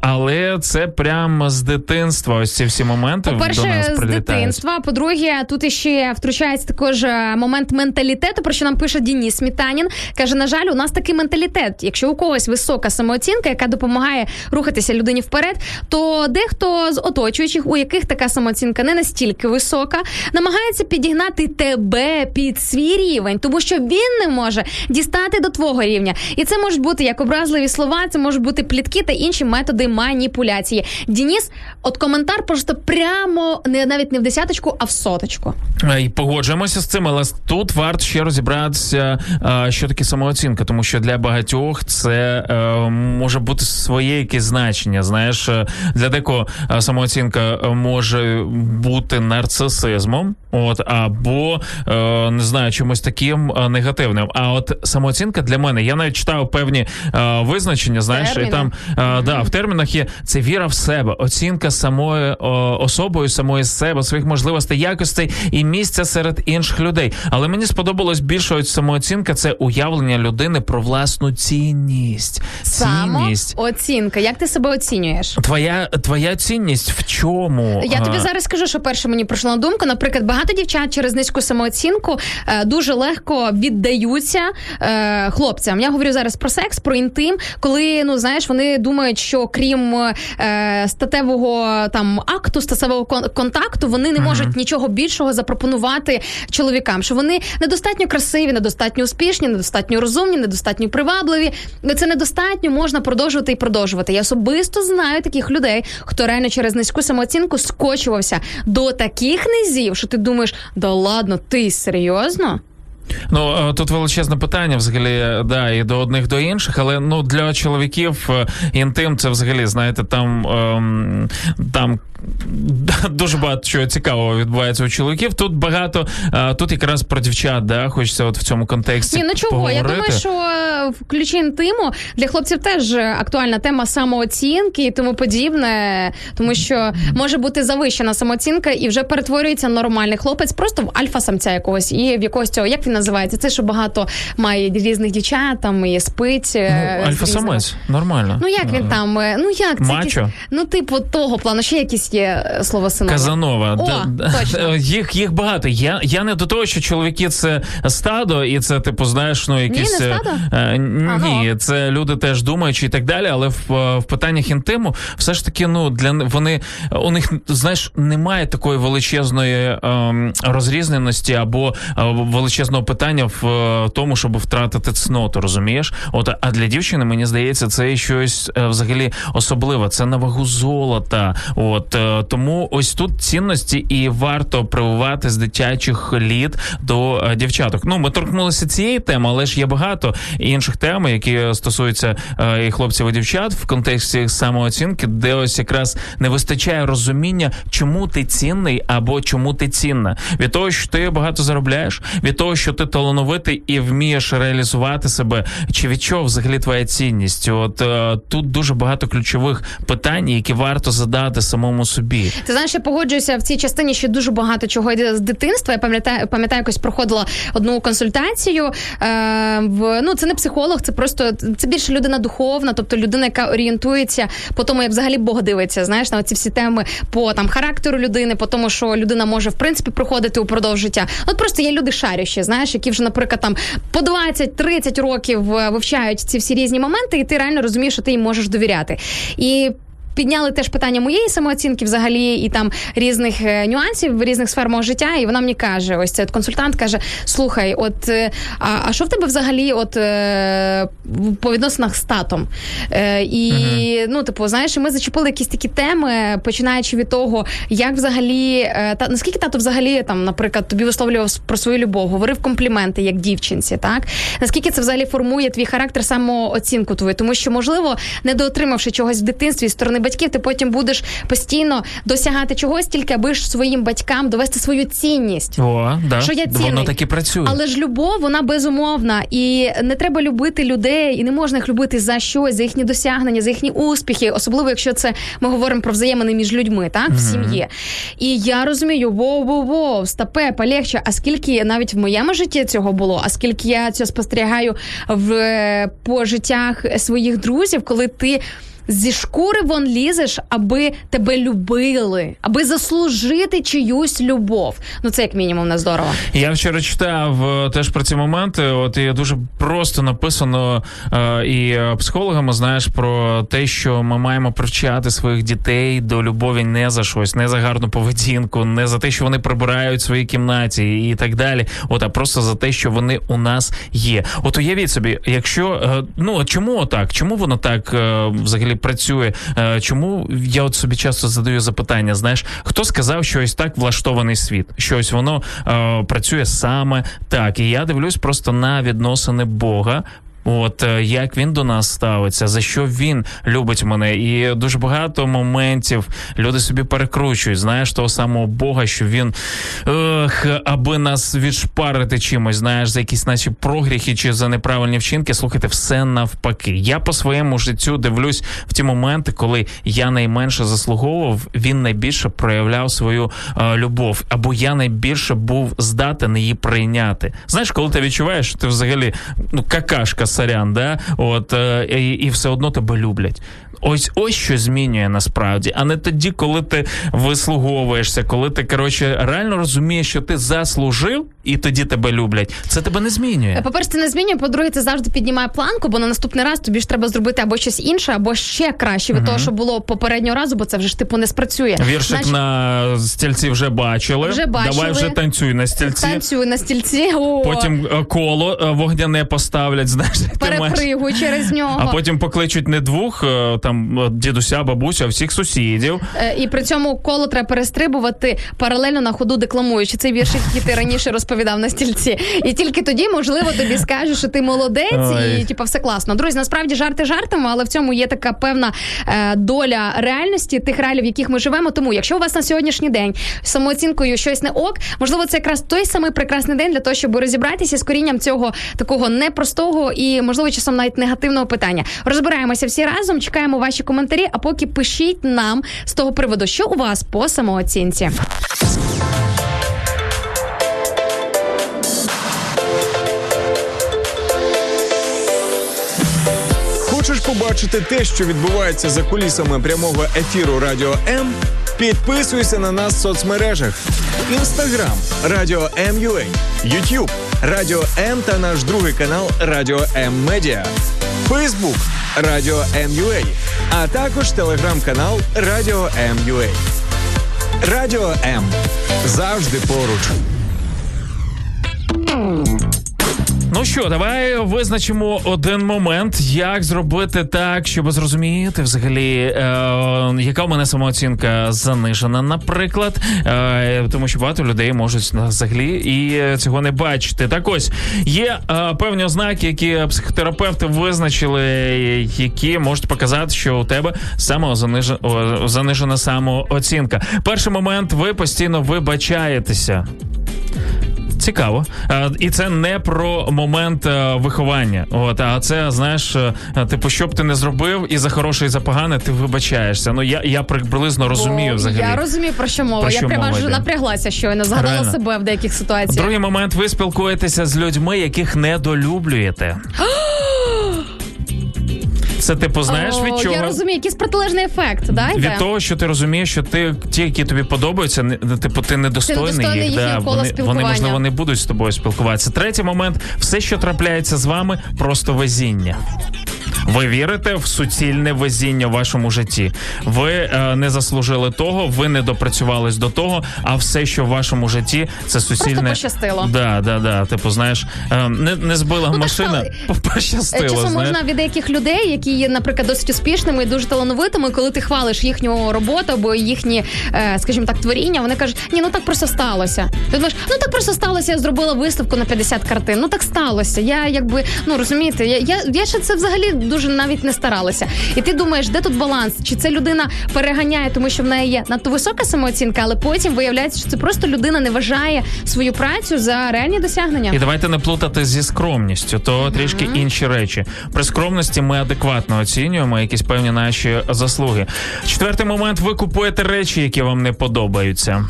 Але це прямо з дитинства, ось ці всі моменти до нас прилітають. По-перше, з дитинства. По-друге, тут іще втручається також момент менталітету, про що нам пише Дініс Смітанін. Каже, на жаль, у нас такий менталітет. Якщо у когось висока самооцінка, яка допомагає рухатися людині вперед, то дехто з оточуючих, у яких така самооцінка не настільки висока, намагається підігнати тебе під свій рівень, тому що він не може дістати до твого рівня. І це можуть бути як образливі слова, це можуть бути плітки та інші методи маніпуляції. Дініс, от коментар просто прямо, навіть не в десяточку, а в соточку. Погоджуємося з цим, але тут варто ще розібратися, що таке самооцінка, тому що для багатьох це може бути своє якесь значення, знаєш, для декого самооцінка може бути нарцисизмом, от, або, не знаю, чимось таким негативним. А от самооцінка для мене, я навіть читав певні визначення, знаєш, терміни. І там, в термінах є, це віра в себе, оцінка самою особою, самої себе, своїх можливостей, якостей і місця серед інших людей. Але мені сподобалось більше самооцінка, це уявлення людини про власну цінність. Самооцінка. Як ти себе оцінюєш? Твоя цінність в чому? Я тобі зараз скажу, що перше мені прийшло на думку. Наприклад, багато дівчат через низьку самооцінку дуже легко віддаються хлопцям. Я говорю зараз про секс, про інтим, коли, ну, знаєш, вони думають, що крім статевого там акту, статевого контакту, вони не можуть нічого більшого запропонувати чоловікам, що вони недостатньо красиві, недостатньо успішні, недостатньо розумні, недостатньо привабливі. Це недостатньо, можна продовжувати і продовжувати. Я особисто знаю таких людей, хто реально через низьку самооцінку скочувався до таких низів, що ти думаєш, да ладно, ти серйозно? Ну, тут величезне питання, взагалі, да, і до одних, до інших, але, ну, для чоловіків інтим це, взагалі, знаєте, там дуже багато чого цікавого відбувається у чоловіків. Тут багато, тут якраз про дівчат, да, хочеться от в цьому контексті поговорити. Я думаю, що в ключі інтиму для хлопців теж актуальна тема самооцінки і тому подібне, тому що може бути завищена самооцінка і вже перетворюється нормальний хлопець просто в альфа-самця якогось і в якогось цього, як він називається, це що багато має різних дівчат, там і спить. Ну, альфа-самець, нормально. Ну, як він там, ну, як це? Мачо? Ну, типу того плану, ще якісь є слово синова. Казанова. Точно. Їх багато. Я не до того, що чоловіки це стадо, і це, типу, знаєш, ну, якісь... Ні, не стадо? Ні, це люди теж думаючі і так далі, але в питаннях інтиму все ж таки, ну, у них, знаєш, немає такої величезної розрізненості або величезного питання в тому, щоб втратити цноту, розумієш? От, а для дівчини, мені здається, це щось взагалі особливе. Це на вагу золота. От, тому ось тут цінності і варто прививати з дитячих літ до дівчаток. Ну, ми торкнулися цієї теми, але ж є багато інших тем, які стосуються і хлопців, і дівчат в контексті самооцінки, де ось якраз не вистачає розуміння, чому ти цінний або чому ти цінна. Від того, що ти багато заробляєш, від того, що ти талановитий і вмієш реалізувати себе, чи від чого взагалі твоя цінність. От тут дуже багато ключових питань, які варто задати самому собі. Ти знаєш, я погоджуюся в цій частині, ще дуже багато чого йде з дитинства. Я пам'ятаю, якось проходила одну консультацію. Це не психолог, це просто, це більше людина духовна, тобто людина, яка орієнтується по тому, як взагалі Бог дивиться, знаєш, на оці всі теми по там характеру людини, по тому, що людина може, в принципі, проходити упродовж життя. От просто є люди шарящі, знаєш, які вже, наприклад, там по 20-30 років вивчають ці всі різні моменти, і ти реально розумієш, що ти їм можеш довіряти. І підняли теж питання моєї самооцінки взагалі і там різних нюансів, різних сфер мого життя, і вона мені каже, ось цей консультант каже, слухай, от, а що в тебе взагалі от по відносинах з татом? Ми зачепили якісь такі теми, починаючи від того, як взагалі, наскільки тато взагалі, там, наприклад, тобі висловлював про свою любов, говорив компліменти як дівчинці, так? Наскільки це взагалі формує твій характер, самооцінку твою? Тому що, можливо, недоотримавши чогось в дитинстві з сторони батьків, ти потім будеш постійно досягати чогось, тільки аби ж своїм батькам довести свою цінність. О, да. Що я цінний. Воно так і працює. Але ж любов, вона безумовна. І не треба любити людей, і не можна їх любити за щось, за їхні досягнення, за їхні успіхи. Особливо, якщо це ми говоримо про взаємини між людьми, так, в сім'ї. І я розумію, стопе, полегче. А скільки навіть в моєму житті цього було, а скільки я цього спостерігаю по життях своїх друзів, коли ти зі шкури вон лізеш, аби тебе любили, аби заслужити чиюсь любов. Ну, це як мінімум не здорово. Я вчора читав теж про ці моменти, от і дуже просто написано і психологами, знаєш, про те, що ми маємо привчати своїх дітей до любові не за щось, не за гарну поведінку, не за те, що вони прибирають свої кімнаті і так далі, от, а просто за те, що вони у нас є. От уявіть собі, якщо, чому так? Чому воно так взагалі працює? Чому я от собі часто задаю запитання, знаєш, хто сказав, що ось так влаштований світ? Що ось воно працює саме так. І я дивлюсь просто на відносини Бога, от, як він до нас ставиться, за що він любить мене. І дуже багато моментів люди собі перекручують, знаєш, того самого Бога, що він, аби нас відшпарити чимось, знаєш, за якісь наші прогріхи чи за неправильні вчинки. Слухайте, все навпаки. Я по своєму життю дивлюсь в ті моменти, коли я найменше заслуговував, він найбільше проявляв свою любов. Або я найбільше був здатен її прийняти. Знаєш, коли ти відчуваєш, що ти взагалі, какашка, сорян, да? От, і все одно тебе люблять. Ось що змінює насправді, а не тоді, коли ти вислуговуєшся, коли ти, реально розумієш, що ти заслужив, і тоді тебе люблять. Це тебе не змінює. По-перше, це не змінює, по-друге, це завжди піднімає планку, бо на наступний раз тобі ж треба зробити або щось інше, або ще краще від того, що було попереднього разу, бо це вже ж не спрацює. Віршик на стільці вже бачили. Давай вже танцюй на стільці. О. Потім коло вогняне поставлять, знаєш, перепригуй через нього. А потім покличуть не двох, там дідуся, бабуся, всіх сусідів. І при цьому коло треба перестрибувати паралельно на ходу, декламуючи цей віршик, який ти раніше розповідав на стільці. І тільки тоді, можливо, тобі скажуть, що ти молодець. Ой. І все класно. Друзі, насправді жарти жартами, але в цьому є така певна доля реальності тих реалій, в яких ми живемо. Тому, якщо у вас на сьогоднішній день самооцінкою щось не ок, можливо, це якраз той самий прекрасний день для того, щоб розібратися з корінням цього такого непростого і, можливо, часом навіть негативного питання. Розбираємося всі разом, чекаємо ваші коментарі, а поки пишіть нам з того приводу, що у вас по самооцінці. Хочеш побачити те, що відбувається за кулісами прямого ефіру Радіо М? Підписуйся на нас в соцмережах. Інстаграм Радіо М.ua, Ютуб Радіо М та наш другий канал Радіо М Медіа, Фейсбук Радіо М.ua, а також телеграм-канал Радіо М.ua. Радіо М. Завжди поруч. Ну що, давай визначимо один момент, як зробити так, щоб зрозуміти взагалі, яка в мене самооцінка занижена, наприклад, тому що багато людей можуть взагалі і цього не бачити. Так ось, є певні ознаки, які психотерапевти визначили, які можуть показати, що у тебе занижена самооцінка. Перший момент – ви постійно вибачаєтеся. Цікаво. І це не про момент виховання. От, а це, знаєш, типу, що б ти не зробив, і за хороше, і за погане ти вибачаєшся. Ну, я приблизно розумію взагалі. Я розумію, про що мова. Я прямо вже напряглася щойно, згадала реально себе в деяких ситуаціях. Другий момент. Ви спілкуєтеся з людьми, яких недолюблюєте. Це, типу, знаєш, від чого? Я розумію, якийсь протилежний ефект, да? Від того, що ти розумієш, що ті, які тобі подобаються, типу, ти недостойний їх, да? Вони, можливо, не будуть з тобою спілкуватися. Третій момент. Все, що трапляється з вами, просто везіння. Ви вірите в суцільне везіння в вашому житті. Ви не заслужили того, ви не допрацювались до того, а все, що в вашому житті, це суцільне... Просто пощастило. Да. Типу, знаєш, не збила машина, пощастило. Часом можна від деяких людей, які є, наприклад, досить успішними і дуже талановитими, коли ти хвалиш їхню роботу або їхні, скажімо так, творіння, вони кажуть, ні, ну так просто сталося. Ти думаєш, ну так просто сталося, я зробила виставку на 50 картин, ну так сталося. Я, якби, ну розумієте, я ще це взагалі дуже навіть не старалася. І ти думаєш, де тут баланс? Чи це людина переганяє, тому що в неї є надто висока самооцінка, але потім виявляється, що це просто людина не вважає свою працю за реальні досягнення. І давайте не плутати зі скромністю, то трішки інші речі. При скромності ми адекватно оцінюємо якісь певні наші заслуги. Четвертий момент. Ви купуєте речі, які вам не подобаються.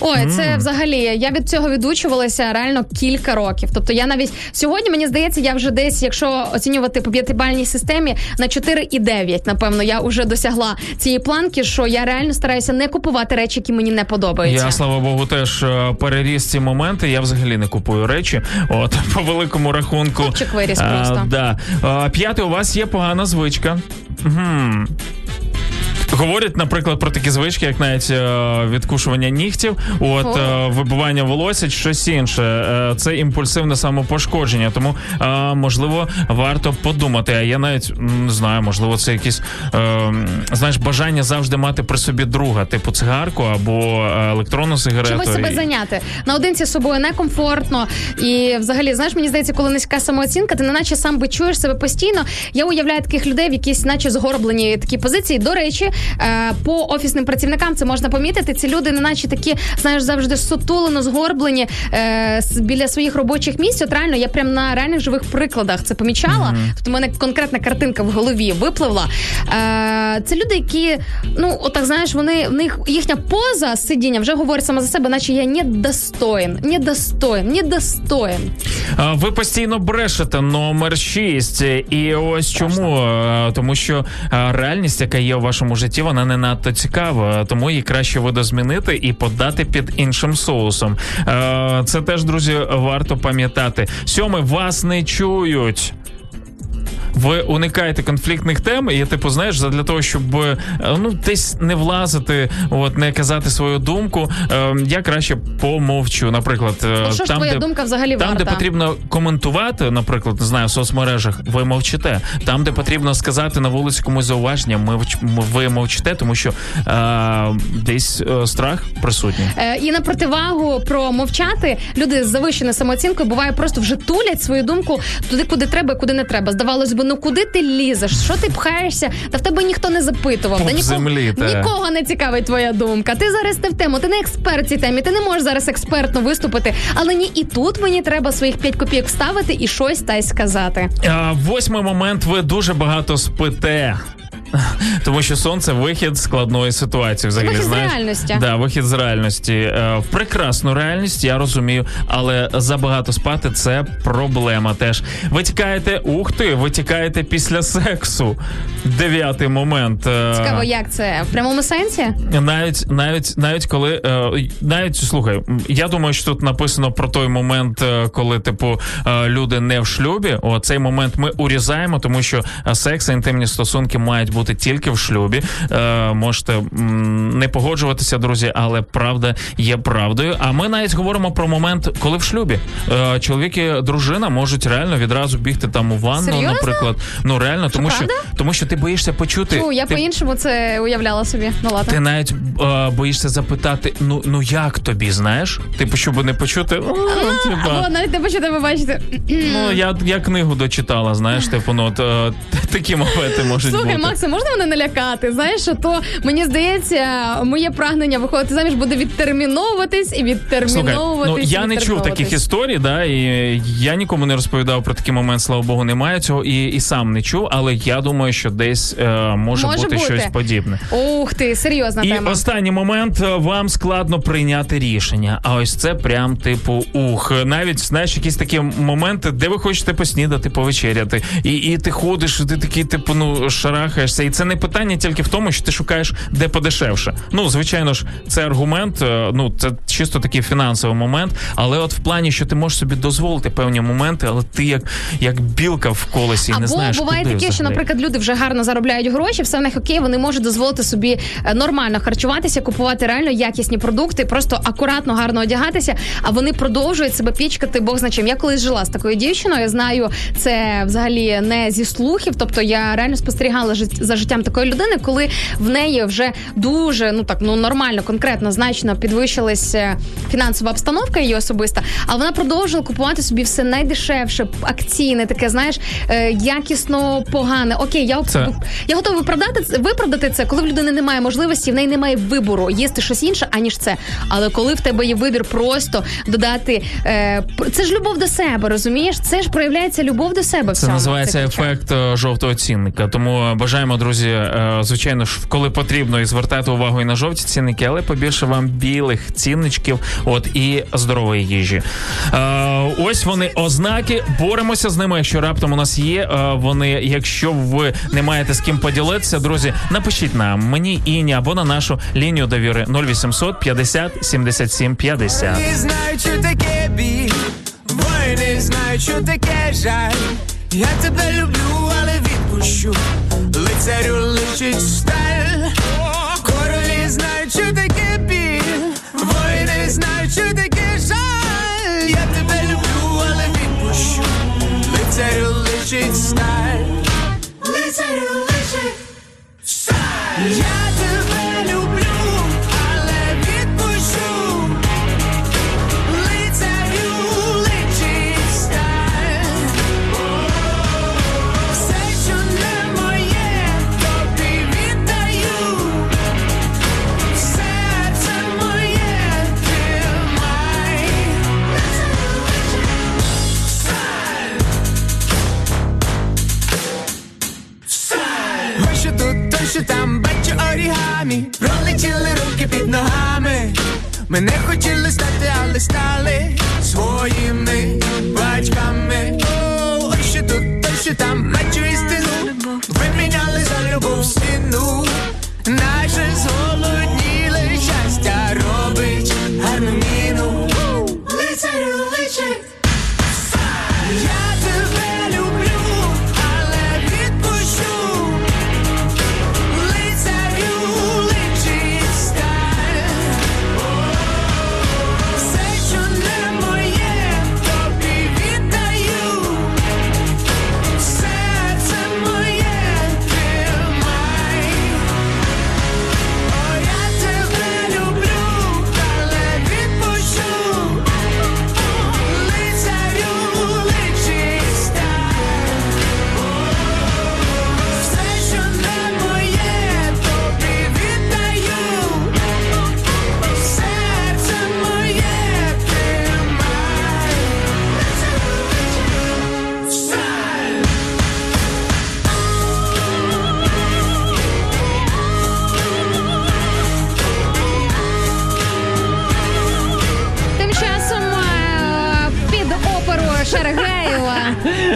Ой, це взагалі, я від цього відучувалася реально кілька років. Тобто я навіть сьогодні, мені здається, я вже десь, якщо оцінювати по п'ятибальній системі, на 4,9, напевно, я вже досягла цієї планки, що я реально стараюся не купувати речі, які мені не подобаються. Я, слава Богу, теж переріс ці моменти, я взагалі не купую речі, от, по великому рахунку. Хлопчик виріс просто. Да. П'ятий, у вас є погана звичка. Говорять, наприклад, про такі звички, як навіть відкушування нігтів, от, вибивання волосся, щось інше. Це імпульсивне самопошкодження, тому, можливо, варто подумати. А я навіть, не знаю, можливо, це якісь, знаєш, бажання завжди мати при собі друга, типу цигарку або електронну сигарету. Чимось себе зайняти. Наодинці з собою некомфортно. І, взагалі, знаєш, мені здається, коли низька самооцінка, ти неначе сам бичуєш себе постійно. Я уявляю таких людей в якісь, наче, згорблені такі позиції. До речі, по офісним працівникам це можна помітити. Ці люди не наче такі, знаєш, завжди сутулено, згорблені біля своїх робочих місць. От реально, я прям на реальних живих прикладах це помічала. Тобто в мене конкретна картинка в голові випливла. Це люди, які, ну, отак, знаєш, вони, в них їхня поза сидіння вже говорить сама за себе, наче я недостоин. Ви постійно брешете номер 6. І ось чому? Тому що реальність, яка є у вашому житті, вона не надто цікава, тому її краще видозмінити і подати під іншим соусом. Це теж, друзі, варто пам'ятати. 7. Вас не чують. Ви уникаєте конфліктних тем, і, типу, знаєш, для того, щоб, ну, десь не влазити, от, не казати свою думку, я краще помовчу, наприклад. Що ж твоя думка взагалі варта? Там, де потрібно коментувати, наприклад, не знаю, в соцмережах, ви мовчите. Там, де потрібно сказати на вулиці комусь зауваження, ви мовчите, тому що десь страх присутній. І на противагу про мовчати, люди з завищеною самооцінкою, буває, просто вже тулять свою думку туди, куди треба і куди не треба. Здавалось би, ну куди ти лізеш? Що ти пхаєшся? Та в тебе ніхто не запитував. Та нікого не цікавить твоя думка. Ти зараз не в тему, ти не експерт цій темі, ти не можеш зараз експертно виступити. Але ні, і тут мені треба своїх 5 копійок вставити і щось та й сказати. 8 момент. Ви дуже багато спите. Тому що сон – це вихід з складної ситуації. Взагалі, вихід з реальності. Да, вихід з реальності. В прекрасну реальність, я розумію, але забагато спати – це проблема теж. Ви тікаєте після сексу. 9 момент. Цікаво, як це? В прямому сенсі? Навіть коли... Навіть, слухай, я думаю, що тут написано про той момент, коли, типу, люди не в шлюбі. О, цей момент ми урізаємо, тому що секс і інтимні стосунки мають бути бути тільки в шлюбі. Можете не погоджуватися, друзі, але правда є правдою. А ми навіть говоримо про момент, коли в шлюбі. Чоловік і дружина можуть реально відразу бігти там у ванну, серйозно? Наприклад. Ну, реально, тому що ти боїшся почути. Фу, я по-іншому це уявляла собі. Ну, ладно. Ти навіть боїшся запитати, ну як тобі, знаєш? Типу, щоб не почути. Або навіть не почути, ви бачите. Ну, я книгу дочитала, знаєш, типу, ну, такі моменти можуть бути. Слухай, Максим, можна мене налякати? Знаєш, то мені здається, моє прагнення виходити заміж буде відтерміновуватись і відтерміновуватись. Слухай, я не чув таких історій, да, і я нікому не розповідав про такий момент, слава Богу, немає цього, і сам не чув, але я думаю, що десь може бути щось подібне. Ух ти, серйозна тема. І останній момент, вам складно прийняти рішення, а ось це прям типу ух. Навіть, знаєш, якісь такі моменти, де ви хочете поснідати, повечеряти, і ти ходиш, ти такий, типу, ну, шарахаєшся, і це не питання тільки в тому, що ти шукаєш, де подешевше. Ну, звичайно ж, це аргумент, ну, це чисто такий фінансовий момент, але от в плані, що ти можеш собі дозволити певні моменти, але ти як білка в колесі, або не знаєш, куди взагалі. Або буває таке, що, наприклад, люди вже гарно заробляють гроші, все в них окей, вони можуть дозволити собі нормально харчуватися, купувати реально якісні продукти, просто акуратно, гарно одягатися, а вони продовжують себе пічкати, бог зна чим. Я колись жила з такою дівчиною, я знаю, це взагалі не зі слухів, тобто я реально спостерігала за життям такої людини, коли в неї вже дуже, ну так, ну нормально, конкретно, значно підвищилася фінансова обстановка її особиста, а вона продовжила купувати собі все найдешевше, акційне, таке, знаєш, якісно погане. Окей, я готова виправдати це, коли в людини немає можливості, в неї немає вибору їсти щось інше, аніж це. Але коли в тебе є вибір просто додати... це ж любов до себе, розумієш? Це ж проявляється любов до себе. Це називається ефект жовтого цінника. Тому бажаємо, друзі, звичайно ж, коли потрібно, і звертати увагу і на жовті цінники, але побільше вам білих цінничків, от, і здорової їжі. Ось вони ознаки, боремося з ними, якщо раптом у нас є вони. Якщо ви не маєте з ким поділитися, друзі, напишіть нам, мені, Іні, або на нашу лінію довіри 0800 50 77 50. Вони знають, що таке біль, воїни знають, що таке жаль. Я тебе люблю, але відпущу, лицарю личить сталь. Королі знають, що таке біль, воїни знають, що таке жаль. Я тебе люблю, але відпущу, лицарю личить сталь. Лицарю личить сталь. Я тебе люблю. Що там, бачу орігамі, пролетіли руки під ногами. Ми не хотіли стати, але стали своїми батьками. О, ось що тут, ось що там, бачу істину, виміняли за любов стіну. Наше зголодніле щастя робить гарну міну. Лицарю личить.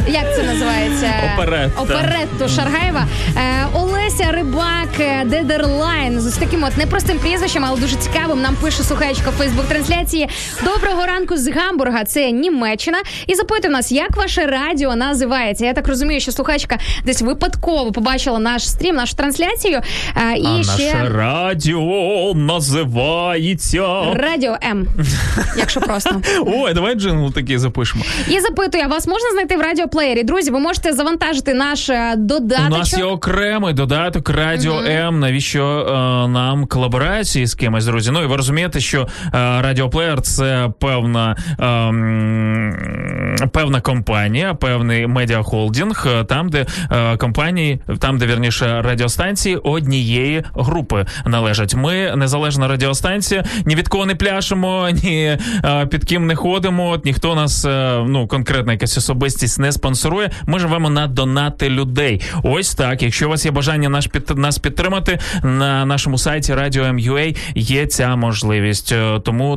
Як це називається? Оперетто Шаргаєва. Олеся Рибак Дедерлайн з ось таким от непростим прізвищем, але дуже цікавим. Нам пише слухачка в фейсбук-трансляції: доброго ранку з Гамбурга, це Німеччина. І запитує нас, як ваше радіо називається. Я так розумію, що слухачка десь випадково побачила наш стрім, нашу трансляцію. І ще... наше радіо називається... Радіо М, якщо просто. Ой, давай джингл такий запишемо. І запитує, вас можна знайти в радіоплеєрі? Друзі, ви можете завантажити наш додаточок. У нас є окремий додаток Радіо М. Навіщо нам колаборації з кимось, друзі? Ну, і ви розумієте, що радіоплеєр – це певна компанія, певний медіахолдинг, там, де компанії, там, де, вірніше, радіостанції однієї групи належать. Ми незалежна радіостанція, ні від кого не пляшемо, ні під ким не ходимо, ніхто нас, ну, конкретна якась особистість не спонсорує. Ми живемо на донати людей. Ось так. Якщо у вас є бажання нас підтримати, на нашому сайті radio.m.ua є ця можливість. Тому,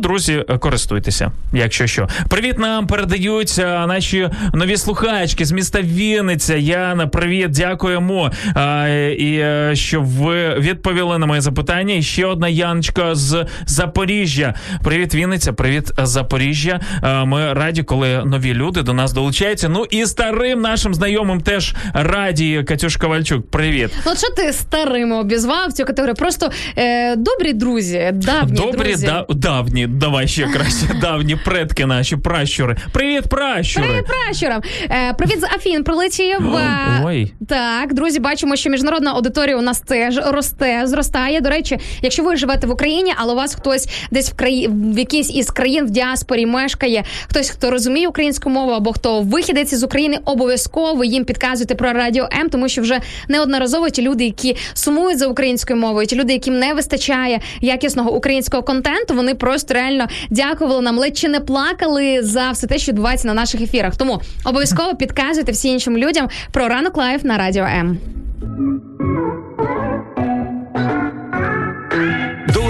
друзі, користуйтеся, якщо що. Привіт нам передають наші нові слухачки з міста Вінниця. Яна, привіт, дякуємо. І що ви відповіли на моє запитання. І ще одна Яночка з Запоріжжя. Привіт, Вінниця, привіт, Запоріжжя. Ми раді, коли нові люди до нас долучаються. Ну і старим нашим знайомим теж раді. Катюшка Ковальчук, привіт. Ну, що ти старим обізвав цю категорію? Просто добрі друзі, давні друзі. Давні, давай ще краще. Давні предки наші, пращури. Привіт, пращури! Привіт, пращурам! Привіт з Афін прилетів. Ой. Так, друзі, бачимо, що міжнародна аудиторія у нас теж росте, зростає. До речі, якщо ви живете в Україні, але у вас хтось десь в якійсь із країн в діаспорі мешкає, хтось, хто розуміє українську мову або хто вихідець з України, обов'язково їм підказуйте про Радіо М, тому що вже неодноразово ті люди, які сумують за українською мовою, ті люди, яким не вистачає якісного українського контенту, вони просто реально дякували нам, ледь чи не плакали за все те, що відбувається на наших ефірах. Тому обов'язково підказуйте всім іншим людям про Ранок Лайф на Радіо М.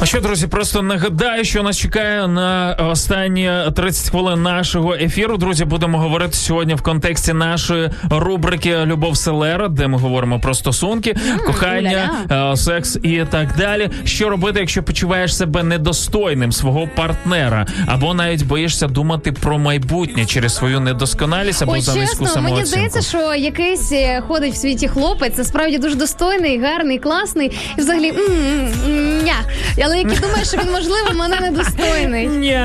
А що, друзі, просто нагадаю, що нас чекає на останні 30 хвилин нашого ефіру. Друзі, будемо говорити сьогодні в контексті нашої рубрики «Любов Селера», де ми говоримо про стосунки, кохання, секс і так далі. Що робити, якщо почуваєш себе недостойним свого партнера? Або навіть боїшся думати про майбутнє через свою недосконалість або за низьку самооцінку? Мені здається, що якийсь ходить в світі хлопець, насправді дуже достойний, гарний, класний. І взагалі, але який думає, що він, можливо, мене недостойний. Ні.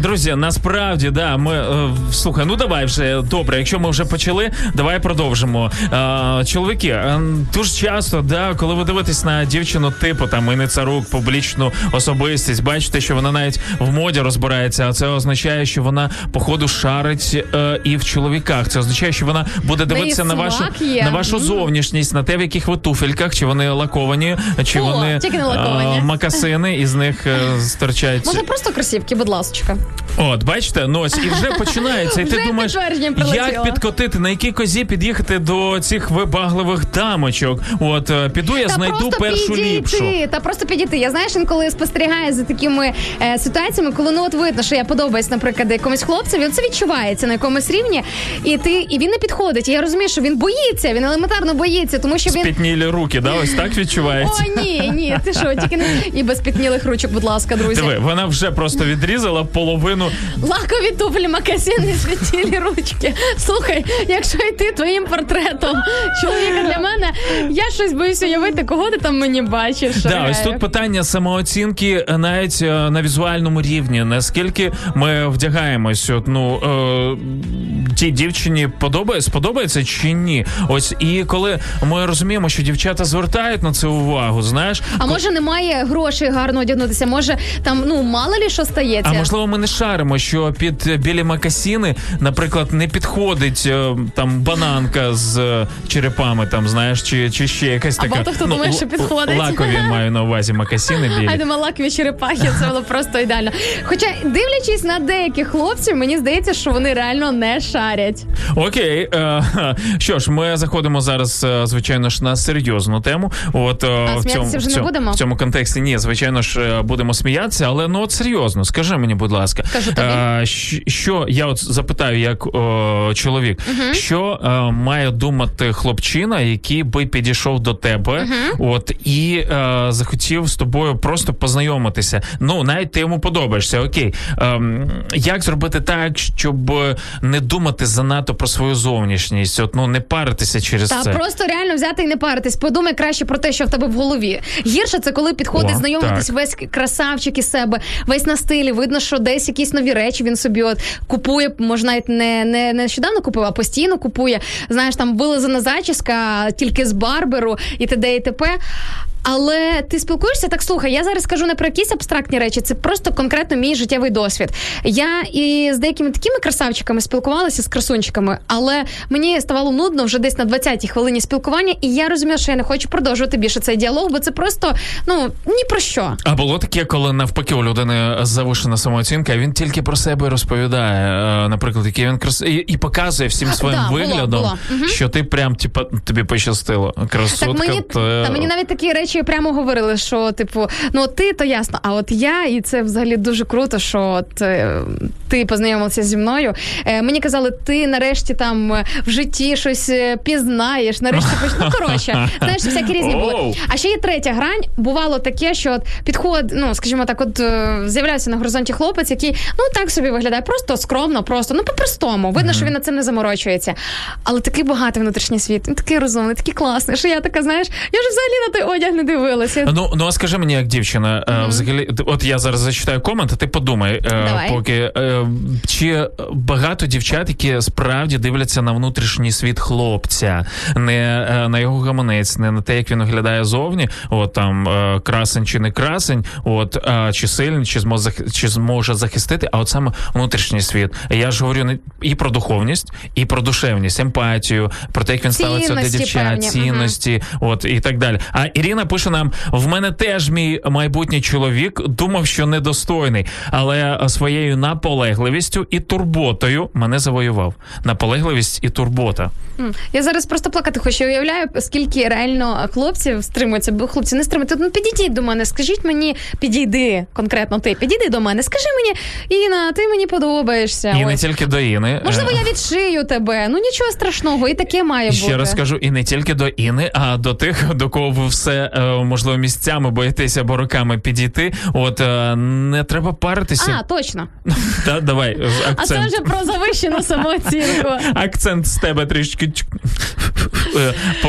Друзі, насправді, да, ми... Слухай, ну давай вже, добре, якщо ми вже почали, давай продовжимо. Чоловіки, дуже часто, да, коли ви дивитесь на дівчину типу, там, Іни Царук, публічну особистість, бачите, що вона навіть в моді розбирається, а це означає, що вона, походу, шарить і в чоловіках. Це означає, що вона буде дивитися на вашу зовнішність, на те, в яких ви туфельках, чи вони лаковані, чи вони... макасини, із них стирчать. Може просто кросівки, будь ласочка. От, бачите, ну ось, і вже починається. І ти думаєш, як підкотити, на якій козі під'їхати до цих вибагливих дамочок. От, піду я, знайду першу ліпшу. Та просто підійти. Я, знаєш, інколи спостерігаю за такими ситуаціями, коли, ну, от видно, що я подобаюсь, наприклад, якомусь хлопцеві, він це відчувається на якомусь рівні, і він не підходить. І я розумію, що він боїться, він елементарно боїться, тому що він... Спітнілі руки, да, ось так відчувається? О, ні, ти що, тільки не... І без піднілих ручок, будь ласка, друзі. Диви, вона вже просто відрізала половину... Лакові туфлі, мокасини, спітнілі ручки. Слухай, якщо йти твоїм портретом чоловіка для мене, я щось боюсь уявити, кого ти там мені бачиш. Да, ось тут питання самооцінки навіть на візуальному рівні. Наскільки ми вдягаємось, от, ну, тій дівчині сподобається чи ні? Ось, і коли ми розуміємо, що дівчата звертають на це увагу, знаєш... А може немає грошей гарно одягнутися, може там, ну, мало лі що стається? А можливо, ми не шаримо шаримо, що під білі макасіни, наприклад, не підходить там бананка з черепами, там, знаєш, чи ще якась така. А багато хто думає, що підходить. Лакові маю на увазі макасіни білі. А я думала, лакові черепахи, це було просто ідеально. Хоча, дивлячись на деяких хлопців, мені здається, що вони реально не шарять. Окей. Що ж, ми заходимо зараз, звичайно ж, на серйозну тему. От, а сміятися вже не будемо? В цьому контексті, ні, звичайно ж, будемо сміятися, але, ну, от серйозно, скажи мені, будь ласка. Скажу тобі. Що, я от запитаю, як чоловік, uh-huh. що має думати хлопчина, який би підійшов до тебе, uh-huh. от, і захотів з тобою просто познайомитися. Ну, навіть ти йому подобаєшся, окей. Як зробити так, щоб не думати занадто про свою зовнішність, от, ну, не паритися через це? Та просто реально взяти і не паритись. Подумай краще про те, що в тебе в голові. Гірше це коли підходить знайомитись весь красавчик із себе, весь на стилі, видно, що десь якісь нові речі він собі от купує, може навіть не нещодавно купив, а постійно купує. Знаєш, там вилизана зачіска тільки з барберу і т.д. і т.п. Але ти спілкуєшся, так, слухай, я зараз кажу не про якісь абстрактні речі, це просто конкретно мій життєвий досвід. Я і з деякими такими красавчиками спілкувалася, з красунчиками, але мені ставало нудно вже десь на 20-й хвилині спілкування, і я розумію, що я не хочу продовжувати більше цей діалог, бо це просто, ну, ні про що. А було таке, коли навпаки у людини завишена самооцінка, а він тільки про себе розповідає, наприклад, який він красивий, і показує всім своїм виглядом, було. Що ти прям, типа, тобі пощастило. Красотка. Так мені, та мені навіть такі речі прямо говорили, що, типу, ну, ти, то ясно, а от я, і це взагалі дуже круто, що от, ти познайомився зі мною. Мені казали, ти нарешті там в житті щось пізнаєш, нарешті почнеш. Ну, коротше, знаєш, всякі різні були. А ще є третя грань. Бувало таке, що от підход, ну, скажімо так, от з'являвся на горизонті хлопець, який, ну, так собі виглядає, просто скромно, просто, ну, по-простому. Видно, що він над цим не заморочується. Але такий багатий внутрішній світ, він такий розумний, такий класний, що я така, знаєш, я ж взагалі на той одяг не дивилася. Ну, а скажи мені, як дівчина, взагалі, от я зараз зачитаю комент, а ти подумай, поки, чи багато дівчат, які справді дивляться на внутрішній світ хлопця, не на його гаманець, не на те, як він виглядає зовні, от там, красень чи не красень, от, чи сильний, чи зможе захистити, а от саме внутрішній світ. Я ж говорю і про духовність, і про душевність, емпатію, про те, як він ставиться до дівчат, цінності, от, і так далі. А Ірина пише нам, в мене теж мій майбутній чоловік думав, що недостойний, але своєю наполегливістю і турботою мене завоював. Наполегливість і турбота. Я зараз просто плакати хочу. Я уявляю, скільки реально хлопців стримуються, бо хлопці не стримуються. Ну, підійдіть до мене, скажіть мені, підійди, конкретно ти, підійди до мене, скажи мені, Іна, ти мені подобаєшся. І ось. Не тільки до Іни. Можливо, я відшию тебе, ну нічого страшного, і таке має бути. Ще раз кажу, і не тільки до Іни, а до тих, до кого ви все, можливо, місцями боїтеся або руками підійти. От, не треба паритися. А, точно. Та, давай, акцент. А це вже про завищену самооцінку. Акцент з тебе трішки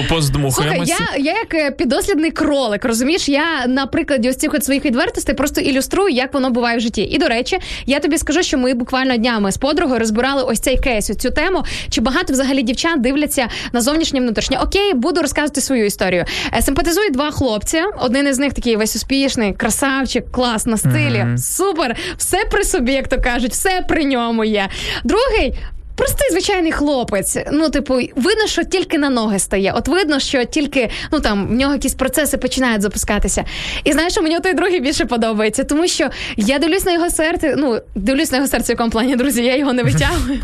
поздмухуємося. Слухай, я як підослідний кролик, розумієш? Я на прикладі ось цих от своїх відвертостей просто ілюструю, як воно буває в житті. І, до речі, я тобі скажу, що ми буквально днями з подругою розбирали ось цей кейс, ось цю тему. Чи багато взагалі дівчат дивляться на зовнішнє, внутрішнє? Окей, буду розказувати свою історію. Симпатизують два хлопці. Один із них такий весь успішний, красавчик, клас на стилі, супер, все при собі, як то кажуть, все при ньому є. Другий – простий звичайний хлопець. Ну, типу, видно, що тільки на ноги стає. От видно, що тільки, ну, там, в нього якісь процеси починають запускатися. І знаєш, що мені той другий більше подобається, тому що я дивлюсь на його серце, ну, дивлюсь на його серце в якому плані, друзі, я його не витягую.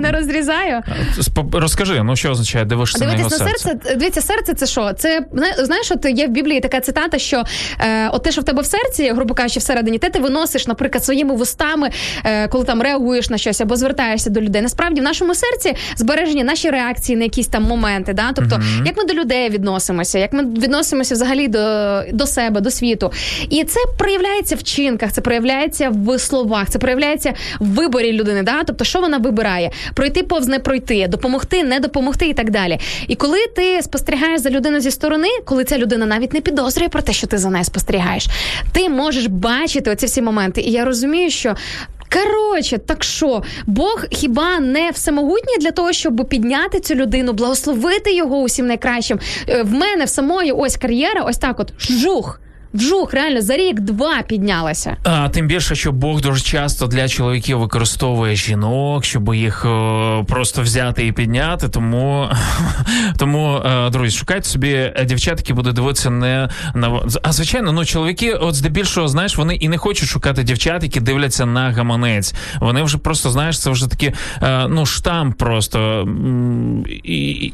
Не розрізаю. Розкажи, ну, що означає дивишся на його серце? Дивіться, серце – це що? Це, знаєш, от є в Біблії така цитата, що от те, що в тебе в серці, грубо кажучи, всередині, те ти виносиш, наприклад, своїми вустами, коли там реагуєш на щось або звертаєш до людей. Насправді в нашому серці збережені наші реакції на якісь там моменти. Да? Тобто, як ми до людей відносимося, як ми відносимося взагалі до себе, до світу. І це проявляється в вчинках, це проявляється в словах, це проявляється в виборі людини. Да? Тобто, що вона вибирає? Пройти повз не пройти, допомогти, не допомогти і так далі. І коли ти спостерігаєш за людину зі сторони, коли ця людина навіть не підозрює про те, що ти за нею спостерігаєш, ти можеш бачити оці всі моменти. І я розумію, що короче, так що, Бог хіба не всемогутній для того, щоб підняти цю людину, благословити його усім найкращим? В мене в самої ось кар'єра, ось так от, жух. вжух, реально за рік-два піднялася. А тим більше, що Бог дуже часто для чоловіків використовує жінок, щоб їх просто взяти і підняти. Тому, друзі, шукайте собі дівчат, які будуть дивитися не на... А, звичайно, ну, чоловіки, от здебільшого, знаєш, вони і не хочуть шукати дівчат, які дивляться на гаманець. Вони вже просто, знаєш, це вже такі, ну, штамп просто.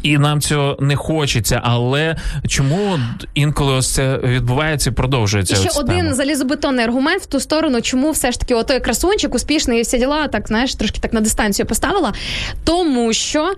І нам цього не хочеться. Але чому інколи ось це відбувається і продовжується? І ще один залізобетонний аргумент в ту сторону, чому все ж таки отой красунчик успішний і всі діла, так, знаєш, трошки так на дистанцію поставила. Тому що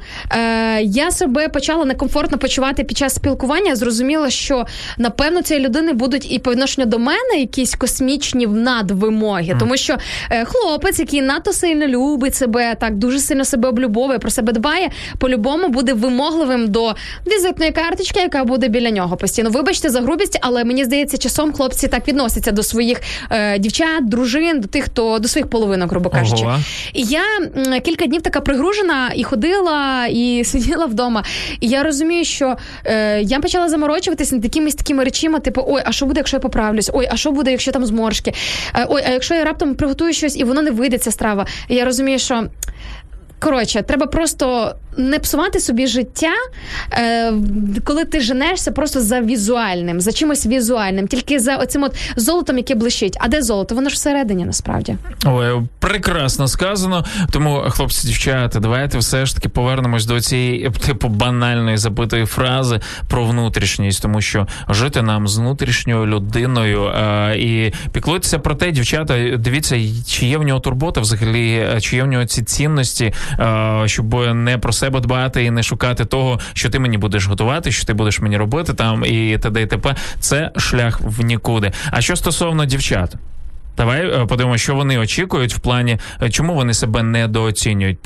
я себе почала некомфортно почувати під час спілкування, зрозуміла, що, напевно, цієї людини будуть і по відношенню до мене якісь космічні надвимоги. Тому що хлопець, який надто сильно любить себе, так, дуже сильно себе облюбовує, про себе дбає, по-любому буде вимогливим до візитної карточки, яка буде біля нього постійно. Вибачте за грубість, але мені здається, часом хлопці так відносяться до своїх дівчат, дружин, до тих, хто до своїх половинок, грубо кажучи. І я кілька днів така пригружена і ходила, і сиділа вдома. І я розумію, що я почала заморочуватись над якимись такими речами, типу, ой, а що буде, якщо я поправлюсь? Ой, а що буде, якщо там зморшки? Ой, а якщо я раптом приготую щось, і воно не вийде, ця страва? І я розумію, що... Коротше, треба просто не псувати собі життя, коли ти женешся просто за візуальним, за чимось візуальним, тільки за оцим от золотом, яке блищить. А де золото? Воно ж всередині, насправді. Ой, прекрасно сказано. Тому, хлопці, дівчата, давайте все ж таки повернемось до цієї, типу, банальної забитої фрази про внутрішність, тому що жити нам з внутрішньою людиною і піклуйтеся про те, дівчата, дивіться, чи є в нього турбота взагалі, чи є в нього ці цінності, щоб не про себе дбати і не шукати того, що ти мені будеш готувати, що ти будеш мені робити там і т.д. і т.п. Це шлях в нікуди. А що стосовно дівчат? Давай подивимося, що вони очікують в плані, чому вони себе недооцінюють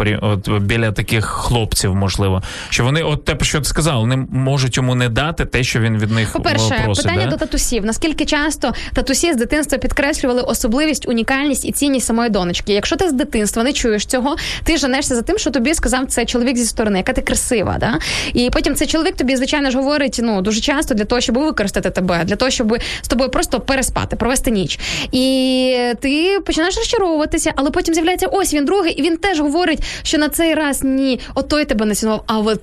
біля таких хлопців, можливо. Що вони, от те, що ти сказала, вони можуть йому не дати те, що він від них просить. По-перше, питання до татусів. Наскільки часто татусі з дитинства підкреслювали особливість, унікальність і цінність самої донечки? Якщо ти з дитинства не чуєш цього, ти женешся за тим, що тобі сказав це чоловік зі сторони, яка ти красива, да? І потім цей чоловік тобі, звичайно ж, говорить, ну, дуже часто для того, щоб використати тебе, для того, щоб з тобою просто переспати, провести ніч. І ти починаєш розчаровуватися, але потім з'являється ось він другий, і він теж говорить, що на цей раз ні, от той тебе не цінував, а от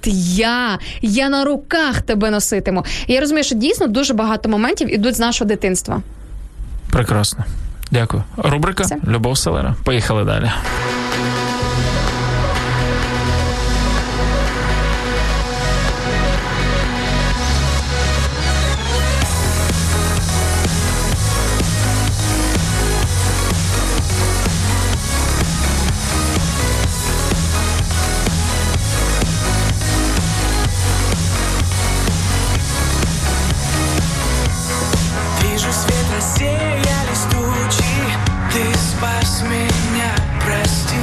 я на руках тебе носитиму. І я розумію, що дійсно дуже багато моментів ідуть з нашого дитинства. Прекрасно. Дякую. Рубрика все. Любов Селера. Поїхали далі. Меня прости.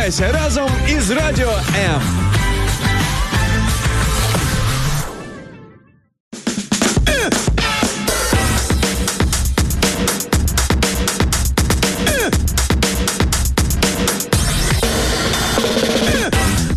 Прокидайся разом із Радіо М.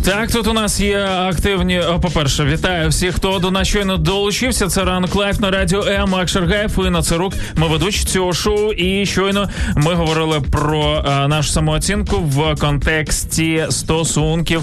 Так, тут у нас є активні... По-перше, вітаю всіх, хто до нас щойно долучився. Це «Ранок Лайф» на Радіо М, Шаргаєв і на Царук. Ми ведучі цього шоу, і щойно ми говорили про нашу самооцінку в контексті стосунків,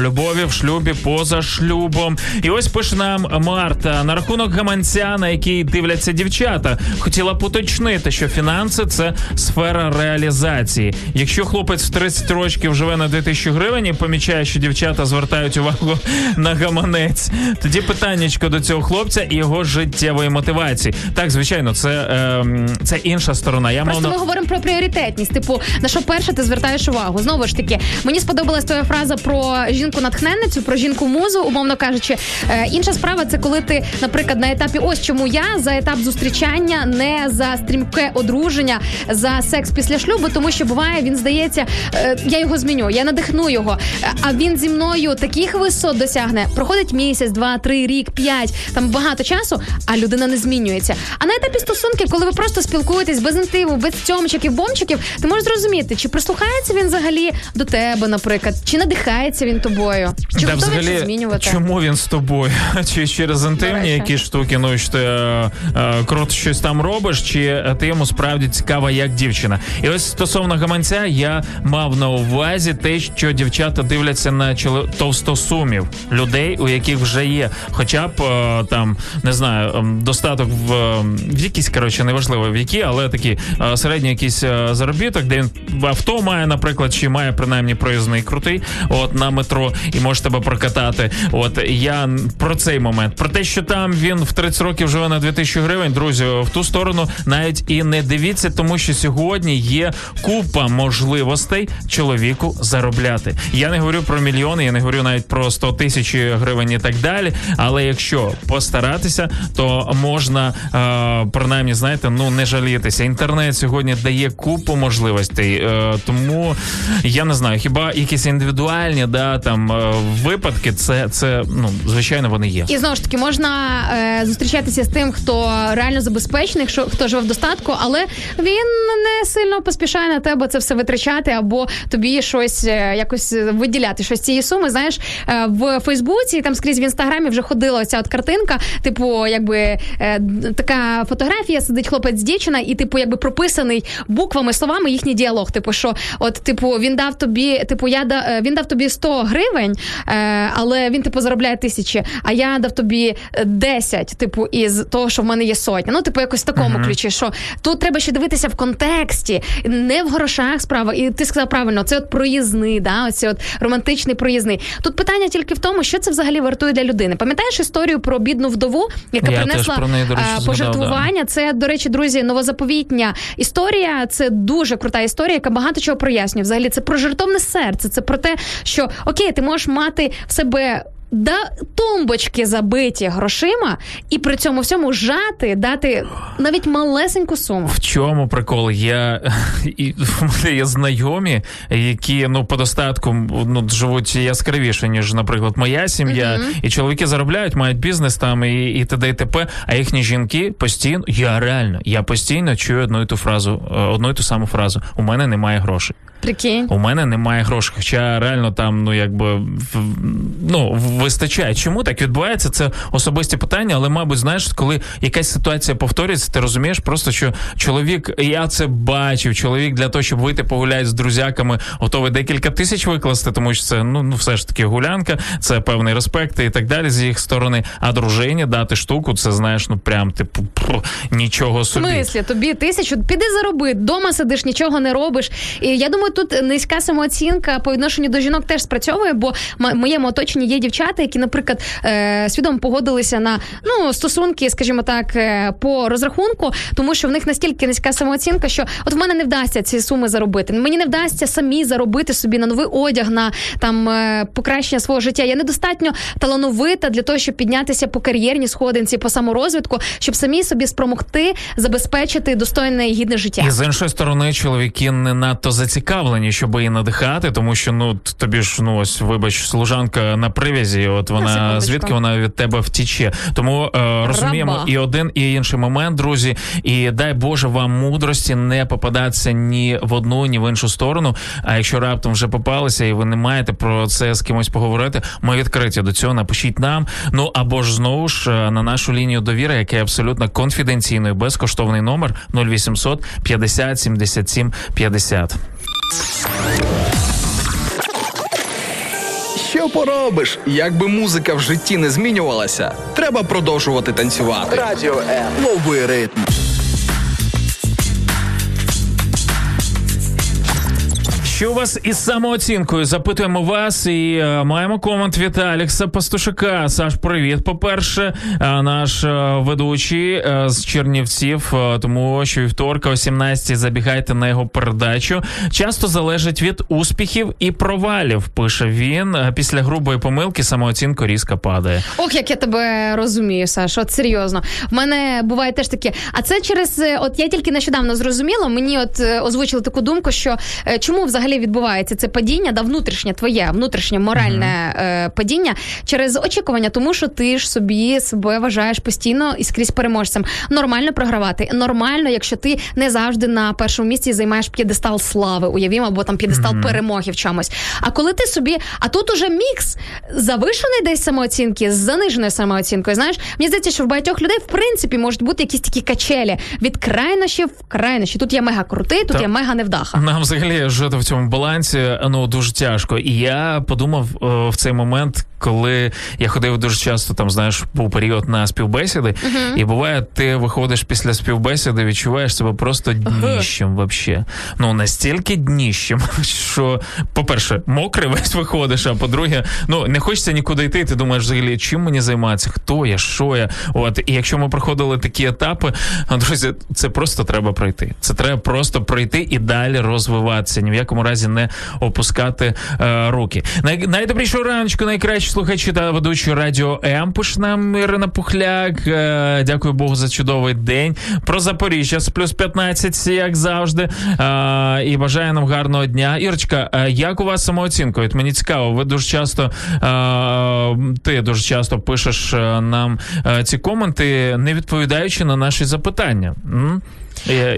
любові в шлюбі, поза шлюбом. І ось пише нам Марта. На рахунок гаманця, на який дивляться дівчата, хотіла б уточнити, що фінанси – це сфера реалізації. Якщо хлопець в 30 років живе на 2000 гривень і помічає, що дівчата звертають увагу на гаманець. Тоді питаннячко до цього хлопця і його життєвої мотивації. Так, звичайно, це інша сторона. Ми говоримо про пріоритетність. Типу, на що перше ти звертаєш увагу? Знову ж таки, мені сподобалась твоя фраза про жінку-натхненницю, про жінку-музу, умовно кажучи. Інша справа, це коли ти, наприклад, на етапі, ось чому я за етап зустрічання, не за стрімке одруження, за секс після шлюбу, тому що буває, він здається, я його зміню, я надихну його, а він зі мною таких висот досягне. Проходить місяць, 2, 3, рік, 5, там багато часу, а людина не змінюється. А на етапі стосунків, коли ви просто спілкуєтесь без інтиму, без цьомчиків, бомчиків, ти можеш зрозуміти, чи прислухається він взагалі до тебе, наприклад, чи надихається він тобою, чи готовий щось змінювати. Чому він з тобою? Чи через інтимні якісь штуки, ну, що ти круто щось там робиш, чи ти йому справді цікава як дівчина. І ось стосовно гаманця, я мав на увазі те, що дівчата дивляться на товстосумів, людей, у яких вже є хоча б, там, не знаю, достаток в якісь, коротше, неважливо в які, але такий середній якийсь заробіток, де він авто має, наприклад, чи має принаймні проїзний крутий, от, на метро, і може тебе прокатати. От, я про цей момент. Про те, що там він в 30 років живе на 2000 гривень, друзі, в ту сторону навіть і не дивіться, тому що сьогодні є купа можливостей чоловіку заробляти. Я не говорю про мільйони, я не говорю навіть про 100 тисяч гривень і так далі, але якщо постаратися, то можна, принаймні, знаєте, ну, не жалітися. Інтернет сьогодні дає купу можливостей, тому, я не знаю, хіба якісь індивідуальні, да, там, випадки, це, ну, звичайно, вони є. І, знову ж таки, можна зустрічатися з тим, хто реально забезпечений, хто живе в достатку, але він не сильно поспішає на тебе це все витрачати, або тобі щось якось виділяти, щось цієї суми, знаєш, в Фейсбуці, там скрізь в Інстаграмі вже ходила оця от картинка, типу, якби така фотографія, сидить хлопець з дівчиною, і, типу, якби прописаний буквами, словами їхній діалог, типу, що, от, типу, він дав тобі 100 гривень, але він, типу, заробляє 1000, а я дав тобі 10, типу, із того, що в мене є 100. Ну, типу, якось в такому ключі, що тут треба ще дивитися в контексті, не в грошах справа, і ти сказав правильно, це от проїзний, да, оці от романтичні проїзний. Тут питання тільки в тому, що це взагалі вартує для людини. Пам'ятаєш історію про бідну вдову, яка принесла пожертвування? Да. Це, до речі, друзі, новозаповітня історія. Це дуже крута історія, яка багато чого прояснює. Взагалі, це про жертовне серце. Це про те, що, окей, ти можеш мати в себе до тумбочки забиті грошима і при цьому всьому жати, дати навіть малесеньку суму. В чому прикол? У мене є знайомі, які, ну, по достатку, ну, живуть яскравіше, ніж, наприклад, моя сім'я, і чоловіки заробляють, мають бізнес там і т.д. і т.п., а їхні жінки постійно, я постійно чую одну і ту саму фразу. У мене немає грошей. Прикинь. У мене немає грошей, хоча реально там, ну, якби, ну, вистачає. Чому так відбувається? Це особисті питання, але, мабуть, знаєш, коли якась ситуація повторюється, ти розумієш просто, що чоловік, я це бачив, чоловік для того, щоб вийти погуляти з друзяками, готовий декілька тисяч викласти, тому що це, ну, все ж таки гулянка, це певний респект і так далі з їх сторони, а дружині дати штуку, це, знаєш, ну, прям, типу, нічого собі. В смислі? Тобі 1000? Піди зароби, дома сидиш, нічого не робиш. І я думаю, тут низька самооцінка по відношенню до жінок теж спрацьовує, бо в моєму оточенні є дівчата, які, наприклад, свідомо погодилися на, ну, стосунки, скажімо так, по розрахунку, тому що в них настільки низька самооцінка, що от в мене не вдасться ці суми заробити, мені не вдасться самі заробити собі на новий одяг, на там покращення свого життя. Я недостатньо талановита для того, щоб піднятися по кар'єрній сходинці, по саморозвитку, щоб самі собі спромогти забезпечити достойне і гідне життя. І з іншої сторони, чоловіки не надто зацікавлені направлені, щоб її надихати, тому що, тобі ж, ось, вибач, служанка на прив'язі, от вона, звідки вона від тебе втіче. Тому розуміємо і один, і інший момент, друзі, і дай Боже вам мудрості не попадатися ні в одну, ні в іншу сторону, а якщо раптом вже попалися і ви не маєте про це з кимось поговорити, ми відкриті до цього, напишіть нам, або ж знову ж на нашу лінію довіри, яка є абсолютно конфіденційною, безкоштовний номер 0800 50 77 50. Що поробиш? Якби музика в житті не змінювалася, треба продовжувати танцювати. Радіо М. Новий ритм. Що у вас із самооцінкою? Запитуємо вас і маємо комент від Алекса Пастушика. Саш, привіт. По-перше, наш ведучий з Чернівців, тому що вівторка о 17-й забігайте на його передачу. Часто залежить від успіхів і провалів, пише він. Після грубої помилки самооцінка різко падає. Ох, як я тебе розумію, Саш, от серйозно. В мене буває теж таке. А це через, от я тільки нещодавно зрозуміла, мені от озвучили таку думку, що чому взагалі відбувається це падіння, внутрішнє твоє, внутрішнє моральне падіння через очікування, тому що ти ж себе вважаєш постійно і скрізь переможцем. Нормально програвати, нормально, якщо ти не завжди на першому місці займаєш п'єдестал слави, уявімо, або там п'єдестал перемоги в чомусь. А коли ти собі, а тут уже мікс завишеної десь самооцінки з заниженою самооцінкою, знаєш, мені здається, що в багатьох людей, в принципі, можуть бути якісь такі качелі від крайнощів в крайнощі. Тут я мега крутий, тут я мега невдаха. Нам взагалі жити в цьому балансі, дуже тяжко. І я подумав в цей момент, коли я ходив дуже часто, там, знаєш, був період на співбесіди, і буває, ти виходиш після співбесіди, відчуваєш себе просто дніщем вообще. Настільки дніщем, що, по-перше, мокрий весь виходиш, а по-друге, не хочеться нікуди йти, ти думаєш, взагалі, чим мені займатися, хто я, що я. От, і якщо ми проходили такі етапи, друзі, це просто треба пройти. Це треба просто пройти і далі розвиватися. Ні в якому разі не опускати руки. Найдобрішого раночку, найкращі слухачі та ведучі Радіо М, пише нам Ірина Пухляк. Дякую Богу за чудовий день. Про Запоріжжя з плюс 15, як завжди. І бажаю нам гарного дня. Ірочка, як у вас самооцінка? От мені цікаво, ви дуже часто, ти дуже часто пишеш нам ці коменти, не відповідаючи на наші запитання.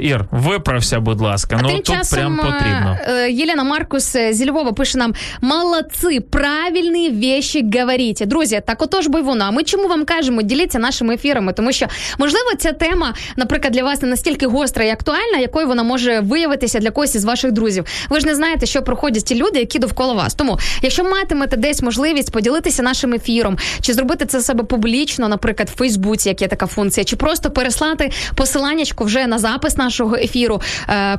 Ір, виправся, будь ласка. Тим тут часом, прям потрібно. Єлена Маркус зі Львова пише нам: «Молодці, правильні вещі говорите». Друзі, так отож би воно. А ми чому вам кажемо? Діліться нашими ефірами. Тому що, можливо, ця тема, наприклад, для вас не настільки гостра і актуальна, якою вона може виявитися для когось із ваших друзів. Ви ж не знаєте, що проходять ті люди, які довкола вас. Тому, якщо матимете десь можливість поділитися нашим ефіром, чи зробити це себе публічно, наприклад, в Фейсбуці, як є така функція, чи просто переслати посиланнячко вже на запис нашого ефіру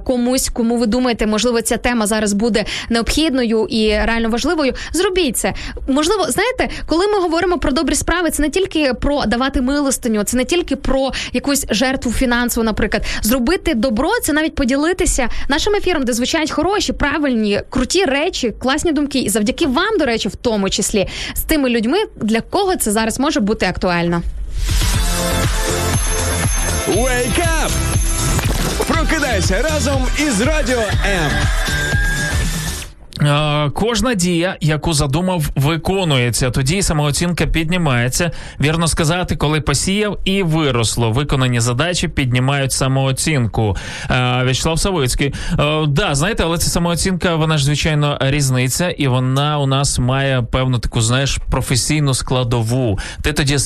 комусь, кому ви думаєте, можливо, ця тема зараз буде необхідною і реально важливою, зробіть це. Можливо, знаєте, коли ми говоримо про добрі справи, це не тільки про давати милостиню, це не тільки про якусь жертву фінансову, наприклад. Зробити добро, це навіть поділитися нашим ефіром, де звучать хороші, правильні, круті речі, класні думки. І завдяки вам, до речі, в тому числі, з тими людьми, для кого це зараз може бути актуально. Wake up! Прокидайся разом із Радіо М. Кожна дія, яку задумав, виконується. Тоді самооцінка піднімається. Вірно сказати, коли посіяв і виросло. Виконані задачі піднімають самооцінку. В'ячеслав Савицький. Знаєте, але ця самооцінка, вона ж, звичайно, різниця. І вона у нас має певну таку, знаєш, професійну складову. Ти тоді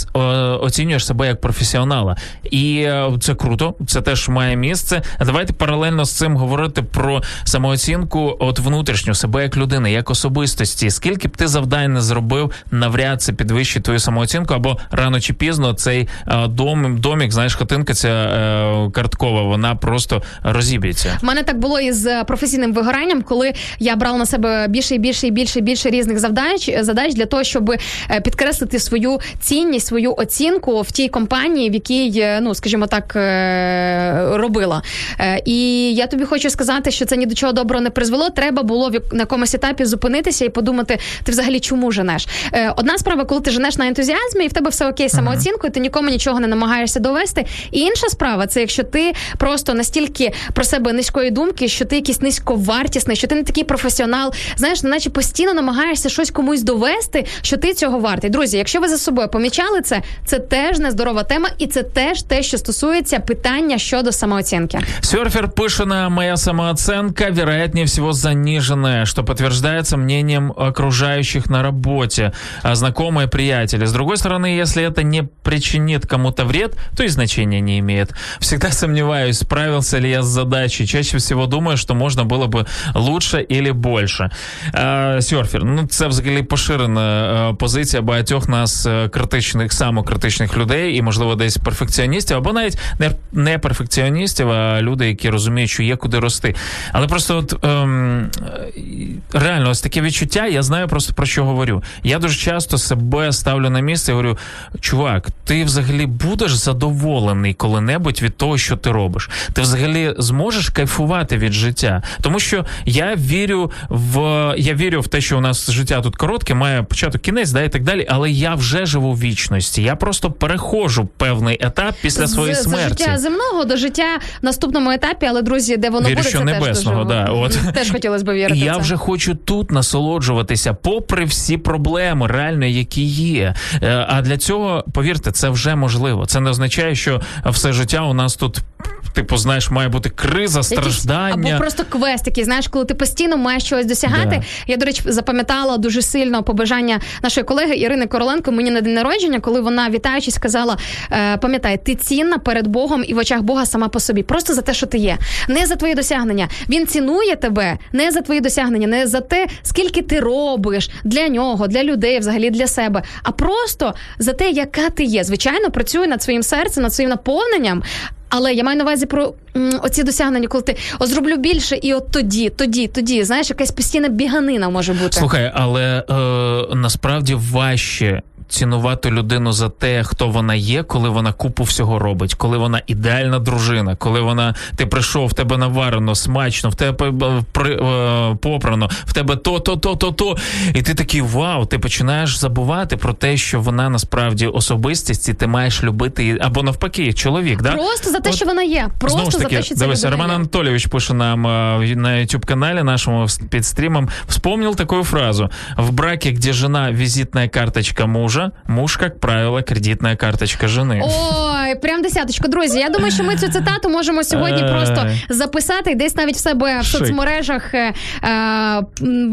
оцінюєш себе як професіонала. І це круто, це теж має місце. Давайте паралельно з цим говорити про самооцінку от внутрішню себе як людини, як особистості. Скільки б ти завдань не зробив, навряд це підвищить твою самооцінку, або рано чи пізно цей домік, знаєш, хатинка ця карткова, вона просто розіб'ється. У мене так було із професійним вигоранням, коли я брала на себе більше і більше різних задач для того, щоб підкреслити свою цінність, свою оцінку в тій компанії, в якій, скажімо так, робила. І я тобі хочу сказати, що це ні до чого доброго не призвело. Треба було на якомусь етапі зупинитися і подумати, ти взагалі чому женеш? Одна справа, коли ти женеш на ентузіазмі, і в тебе все окей з самооцінкою, ти нікому нічого не намагаєшся довести. І інша справа, це якщо ти просто настільки про себе низької думки, що ти якийсь низьковартісний, що ти не такий професіонал, знаєш, наче постійно намагаєшся щось комусь довести, що ти цього вартий. Друзі, якщо ви за собою помічали це теж нездорова тема, і це теж те, що стосується питання щодо самооценки. Серфер пишена «Моя самооценка, вероятнее всего, заниженная, что подтверждается мнением окружающих на работе, знакомые, приятели. С другой стороны, если это не причинит кому-то вред, то и значения не имеет. Всегда сомневаюсь, справился ли я с задачей. Чаще всего думаю, что можно было бы лучше или больше». Серфер, це взагалі поширена позиція багатьох нас критичних, самокритичних людей і, можливо, десь перфекціоністів, або навіть не перфекціоністів, а люди, які розуміють, що є куди рости. Але просто от реально ось таке відчуття, я знаю просто про що говорю. Я дуже часто себе ставлю на місце і говорю, чувак, ти взагалі будеш задоволений коли-небудь від того, що ти робиш? Ти взагалі зможеш кайфувати від життя? Тому що я вірю в те, що у нас життя тут коротке, має початок, кінець, да, і так далі, але я вже живу в вічності. Я просто переходжу певний етап після своєї смерті. З життя земного до життя в наступному етапі, але, друзі, де воно буде, це небесного, теж доживу. Да, теж хотілося б вірити. Я вже хочу тут насолоджуватися, попри всі проблеми, реально, які є. А для цього, повірте, це вже можливо. Це не означає, що все життя у нас тут, типу, знаєш, має бути криза, страждання. Або просто квест який, знаєш, коли ти постійно маєш чогось досягати. Да. Я, до речі, запам'ятала дуже сильно побажання нашої колеги Ірини Короленко мені на день народження, коли вона, вітаючись, сказала, пам'ятай, ти цінна перед Богом і в очах Бога сама по собі. Просто за те, що ти є. Не за твої досягнення. Він цінує тебе, не за твої досягнення, не за те, скільки ти робиш для нього, для людей, взагалі для себе, а просто за те, яка ти є. Звичайно, працюй над своїм серцем, над своїм наповненням, але я маю на увазі про оці досягнення, коли ти зроблю більше, і от тоді, знаєш, якась постійна біганина може бути. Слухай, але насправді важче цінувати людину за те, хто вона є, коли вона купу всього робить, коли вона ідеальна дружина, коли вона, ти прийшов, в тебе наварено, смачно, в тебе попрано, в тебе то. І ти такий, вау, ти починаєш забувати про те, що вона насправді особистість, і ти маєш любити її, або навпаки, чоловік, да? Просто за те, що вона є. Просто знову ж таки, за те, що це людина. Роман Анатольович пише нам на YouTube-каналі нашому під стрімом, вспомнил таку фразу. В браке, где жена візитна карточка мужа, муж, як правило, кредитна карточка жени. Ой, прям десяточка, друзі. Я думаю, що ми цю цитату можемо сьогодні просто записати і десь навіть в себе в соцмережах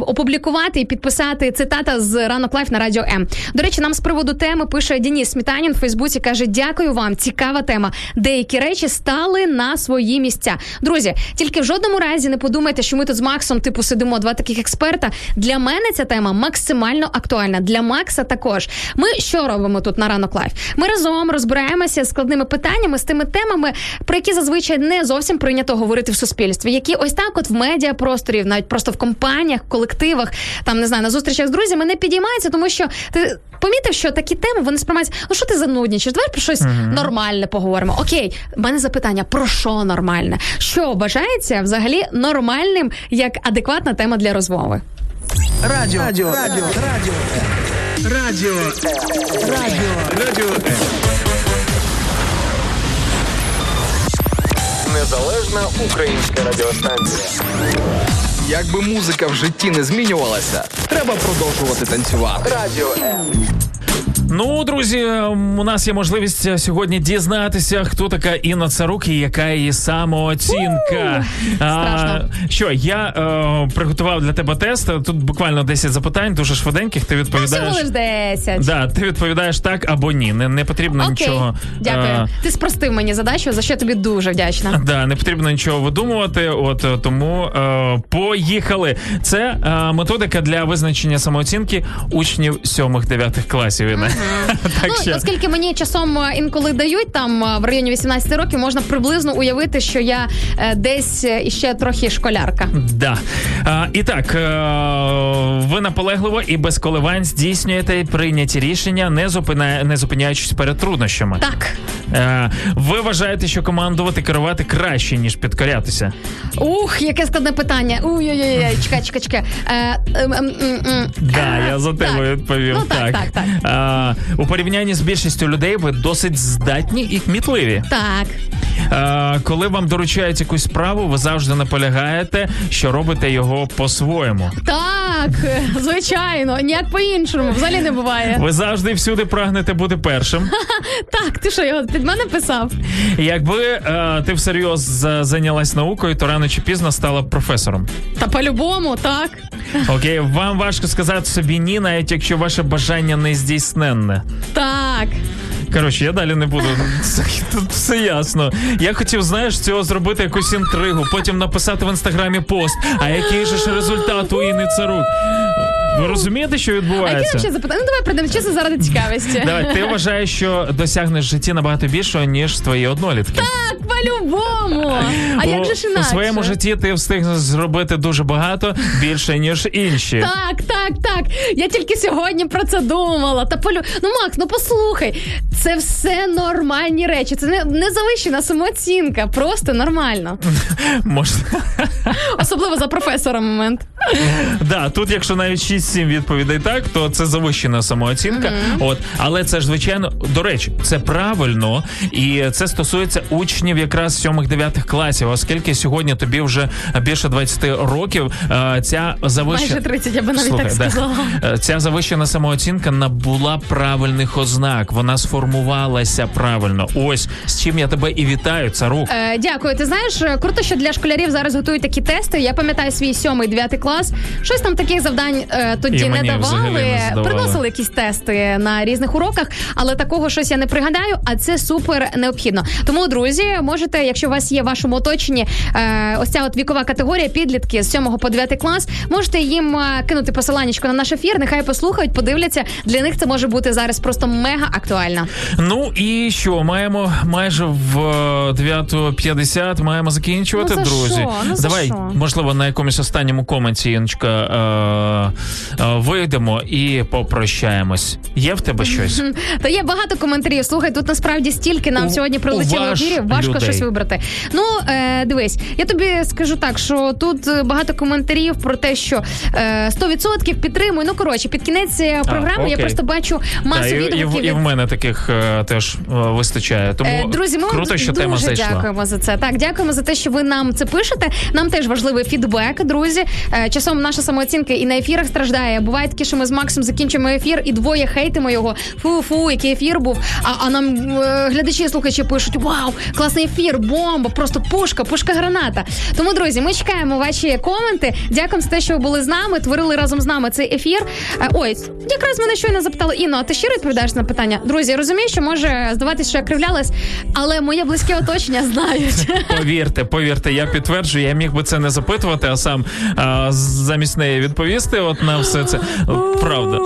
опублікувати і підписати цитата з «Ранок Лайф» на Радіо М. До речі, нам з приводу теми пише Денис Сметанін в Фейсбуці, каже, дякую вам, цікава тема. Деякі речі стали на свої місця. Друзі, тільки в жодному разі не подумайте, що ми тут з Максом, типу, сидимо два таких експерта. Для мене ця тема максимально актуальна. Для Макса також. Ми що робимо тут на Ранок Лайф? Ми разом розбираємося з складними питаннями, з тими темами, про які зазвичай не зовсім прийнято говорити в суспільстві, які ось так от в медіапросторі, навіть просто в компаніях, колективах, там, не знаю, на зустрічах з друзями не підіймаються, тому що ти помітив, що такі теми, вони сприймаються, що ти зануднічиш, давай про щось нормальне поговоримо. Окей, в мене запитання, про що нормальне? Що вважається взагалі нормальним, як адекватна тема для розмови? Радіо. Незалежна українська радіостанція. Як би музика в житті не змінювалася, треба продовжувати танцювати. Радіо. Ну, друзі, у нас є можливість сьогодні дізнатися, хто така Інна Царук і яка її самооцінка. Що, я приготував для тебе тест. Тут буквально 10 запитань, дуже швиденьких. Ти відповідаєш... Всього лиш 10. Да, ти відповідаєш так або ні. Не потрібно нічого... Дякую. Ти спростив мені задачу, за що я тобі дуже вдячна. Да, не потрібно нічого видумувати, от тому поїхали. Це методика для визначення самооцінки учнів 7-9 класів, Інна. Ну, оскільки мені часом інколи дають, там в районі 18 років, можна приблизно уявити, що я десь іще трохи школярка. Да. І так, ви наполегливо і без коливань здійснюєте прийняті рішення, не зупиняючись перед труднощами. Так. Ви вважаєте, що командувати, керувати краще, ніж підкорятися? Ух, яке складне питання. Чекай. Так, я за тебе відповів. Так. У порівнянні з більшістю людей ви досить здатні і кмітливі. Так. Коли вам доручають якусь справу, ви завжди наполягаєте, що робите його по-своєму. Так, звичайно, ніяк по-іншому, взагалі не буває. Ви завжди і всюди прагнете бути першим. Так, ти що, його під мене писав? Якби ти всерйоз зайнялась наукою, то рано чи пізно стала б професором. Та по-любому, так. Окей, вам важко сказати собі ні, навіть якщо ваше бажання не здійсненне. Так. Коротше, я далі не буду. Тут все ясно. Я хотів, знаєш, цього зробити якусь інтригу, потім написати в інстаграмі пост. А який же ж результат у Інни Царук? Ви розумієте, що відбувається? А я ще запитаю. Ну, давай прийдемо чесно заради цікавості. Давай, ти вважаєш, що досягнеш в житті набагато більшого, ніж твої однолітки? Так, по-любому! А як же ж інакше? У своєму житті ти встиг зробити дуже багато, більше, ніж інші. Так. Я тільки сьогодні про це думала. Ну, Макс, ну послухай. Це все нормальні речі. Це не завищена самооцінка. Просто нормально. Можна. Особливо за професора момент. Да, тут якщо навіть 6-7 відповідей так, то це завищена самооцінка. Mm-hmm. Але це ж, звичайно, до речі, це правильно. І це стосується учнів якраз 7-9 класів. Оскільки сьогодні тобі вже більше 20 років, ця завищена... Майже 30, я би навіть так сказала. Да. Ця завищена самооцінка набула правильних ознак. Вона сформувалася правильно. Ось, з чим я тебе і вітаю, Царук. Дякую. Ти знаєш, круто, що для школярів зараз готують такі тести. Я пам'ятаю свій 7-9 клас. Щось там таких завдань тоді не давали. Приносили якісь тести на різних уроках, але такого щось я не пригадаю, а це супер необхідно. Тому, друзі, можете, якщо у вас є в вашому оточенні ось ця от вікова категорія підлітки з 7 по 9 клас, можете їм кинути посиланнячко на наш ефір, нехай послухають, подивляться. Для них це може бути зараз просто мега актуально. Ну і що, маємо майже в 9:50 маємо закінчувати, друзі. Давай, можливо, на якомусь останньому коменті, Яночка, вийдемо і попрощаємось. Є в тебе щось? Та є багато коментарів. Слухай, тут насправді стільки нам сьогодні прилетіло в ефірі. Важко людей. Щось вибрати. Ну, дивись, я тобі скажу так, що тут багато коментарів про те, що 100% підтримую. Ну, коротше, під кінець програми я просто бачу масу відгуків. І в мене таких теж вистачає. Тому друзі, ми круто, що тема зайшла. Дякуємо за це. Так, дякуємо за те, що ви нам це пишете. Нам теж важливий фідбек, друзі. Часом наша самооцінка і на ефірах страждає. Буває таке, що ми з Максом закінчимо ефір і двоє хейтимо його. Фу, який ефір був. А нам глядачі і слухачі пишуть: вау, класний ефір, бомба, просто пушка-граната. Тому, друзі, ми чекаємо ваші коменти. Дякуємо за те, що ви були з нами, творили разом з нами цей ефір. Ой, якраз мене щойно запитали: Інно, а ти щиро відповідаєш на питання? Друзі, я розумію, що може здаватися, що я кривлялась, але моє близьке оточення знають. Повірте, я підтверджую, я міг би це не запитувати, а сам замість неї відповісти на все це. Правда.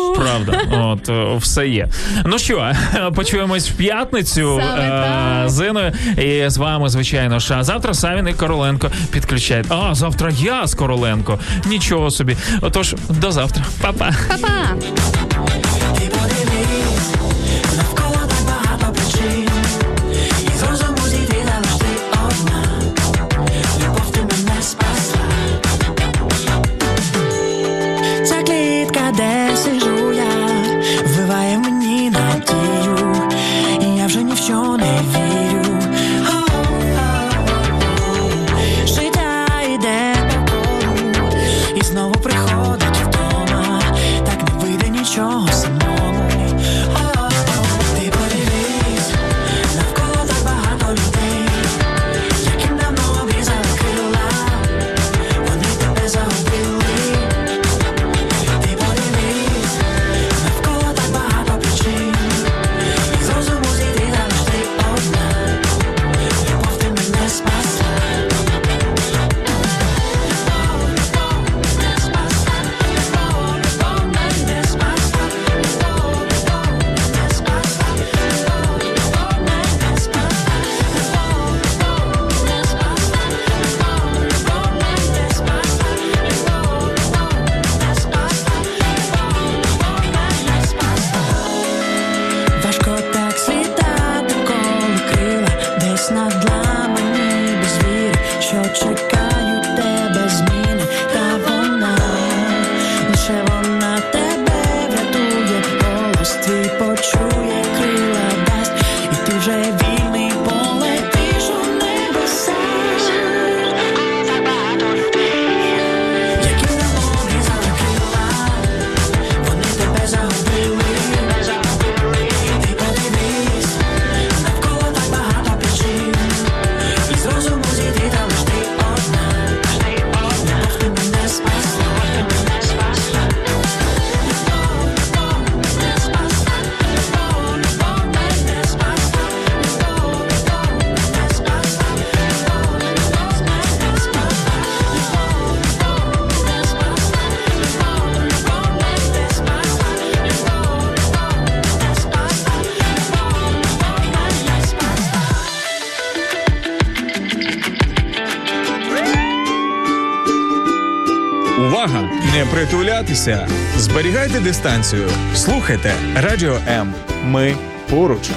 Все є. Ну що, почуємось в п'ятницю з Іною. І з вами, звичайно, завтра Савін і Короленко підключають. А, завтра я з Короленко. Нічого собі. Отож, до завтра. Па-па. Де сижу я, вбиває мені надію, і я вже ні в що не вірю. Життя йде по колу, і знову приходить вдома, так не вийде нічого самому. Ти подивись, навколо так багато людей, яким давно обрізали крила, вони тебе загубили. Увага! Не притулятися! Зберігайте дистанцію. Слухайте Радіо М. Ми поруч.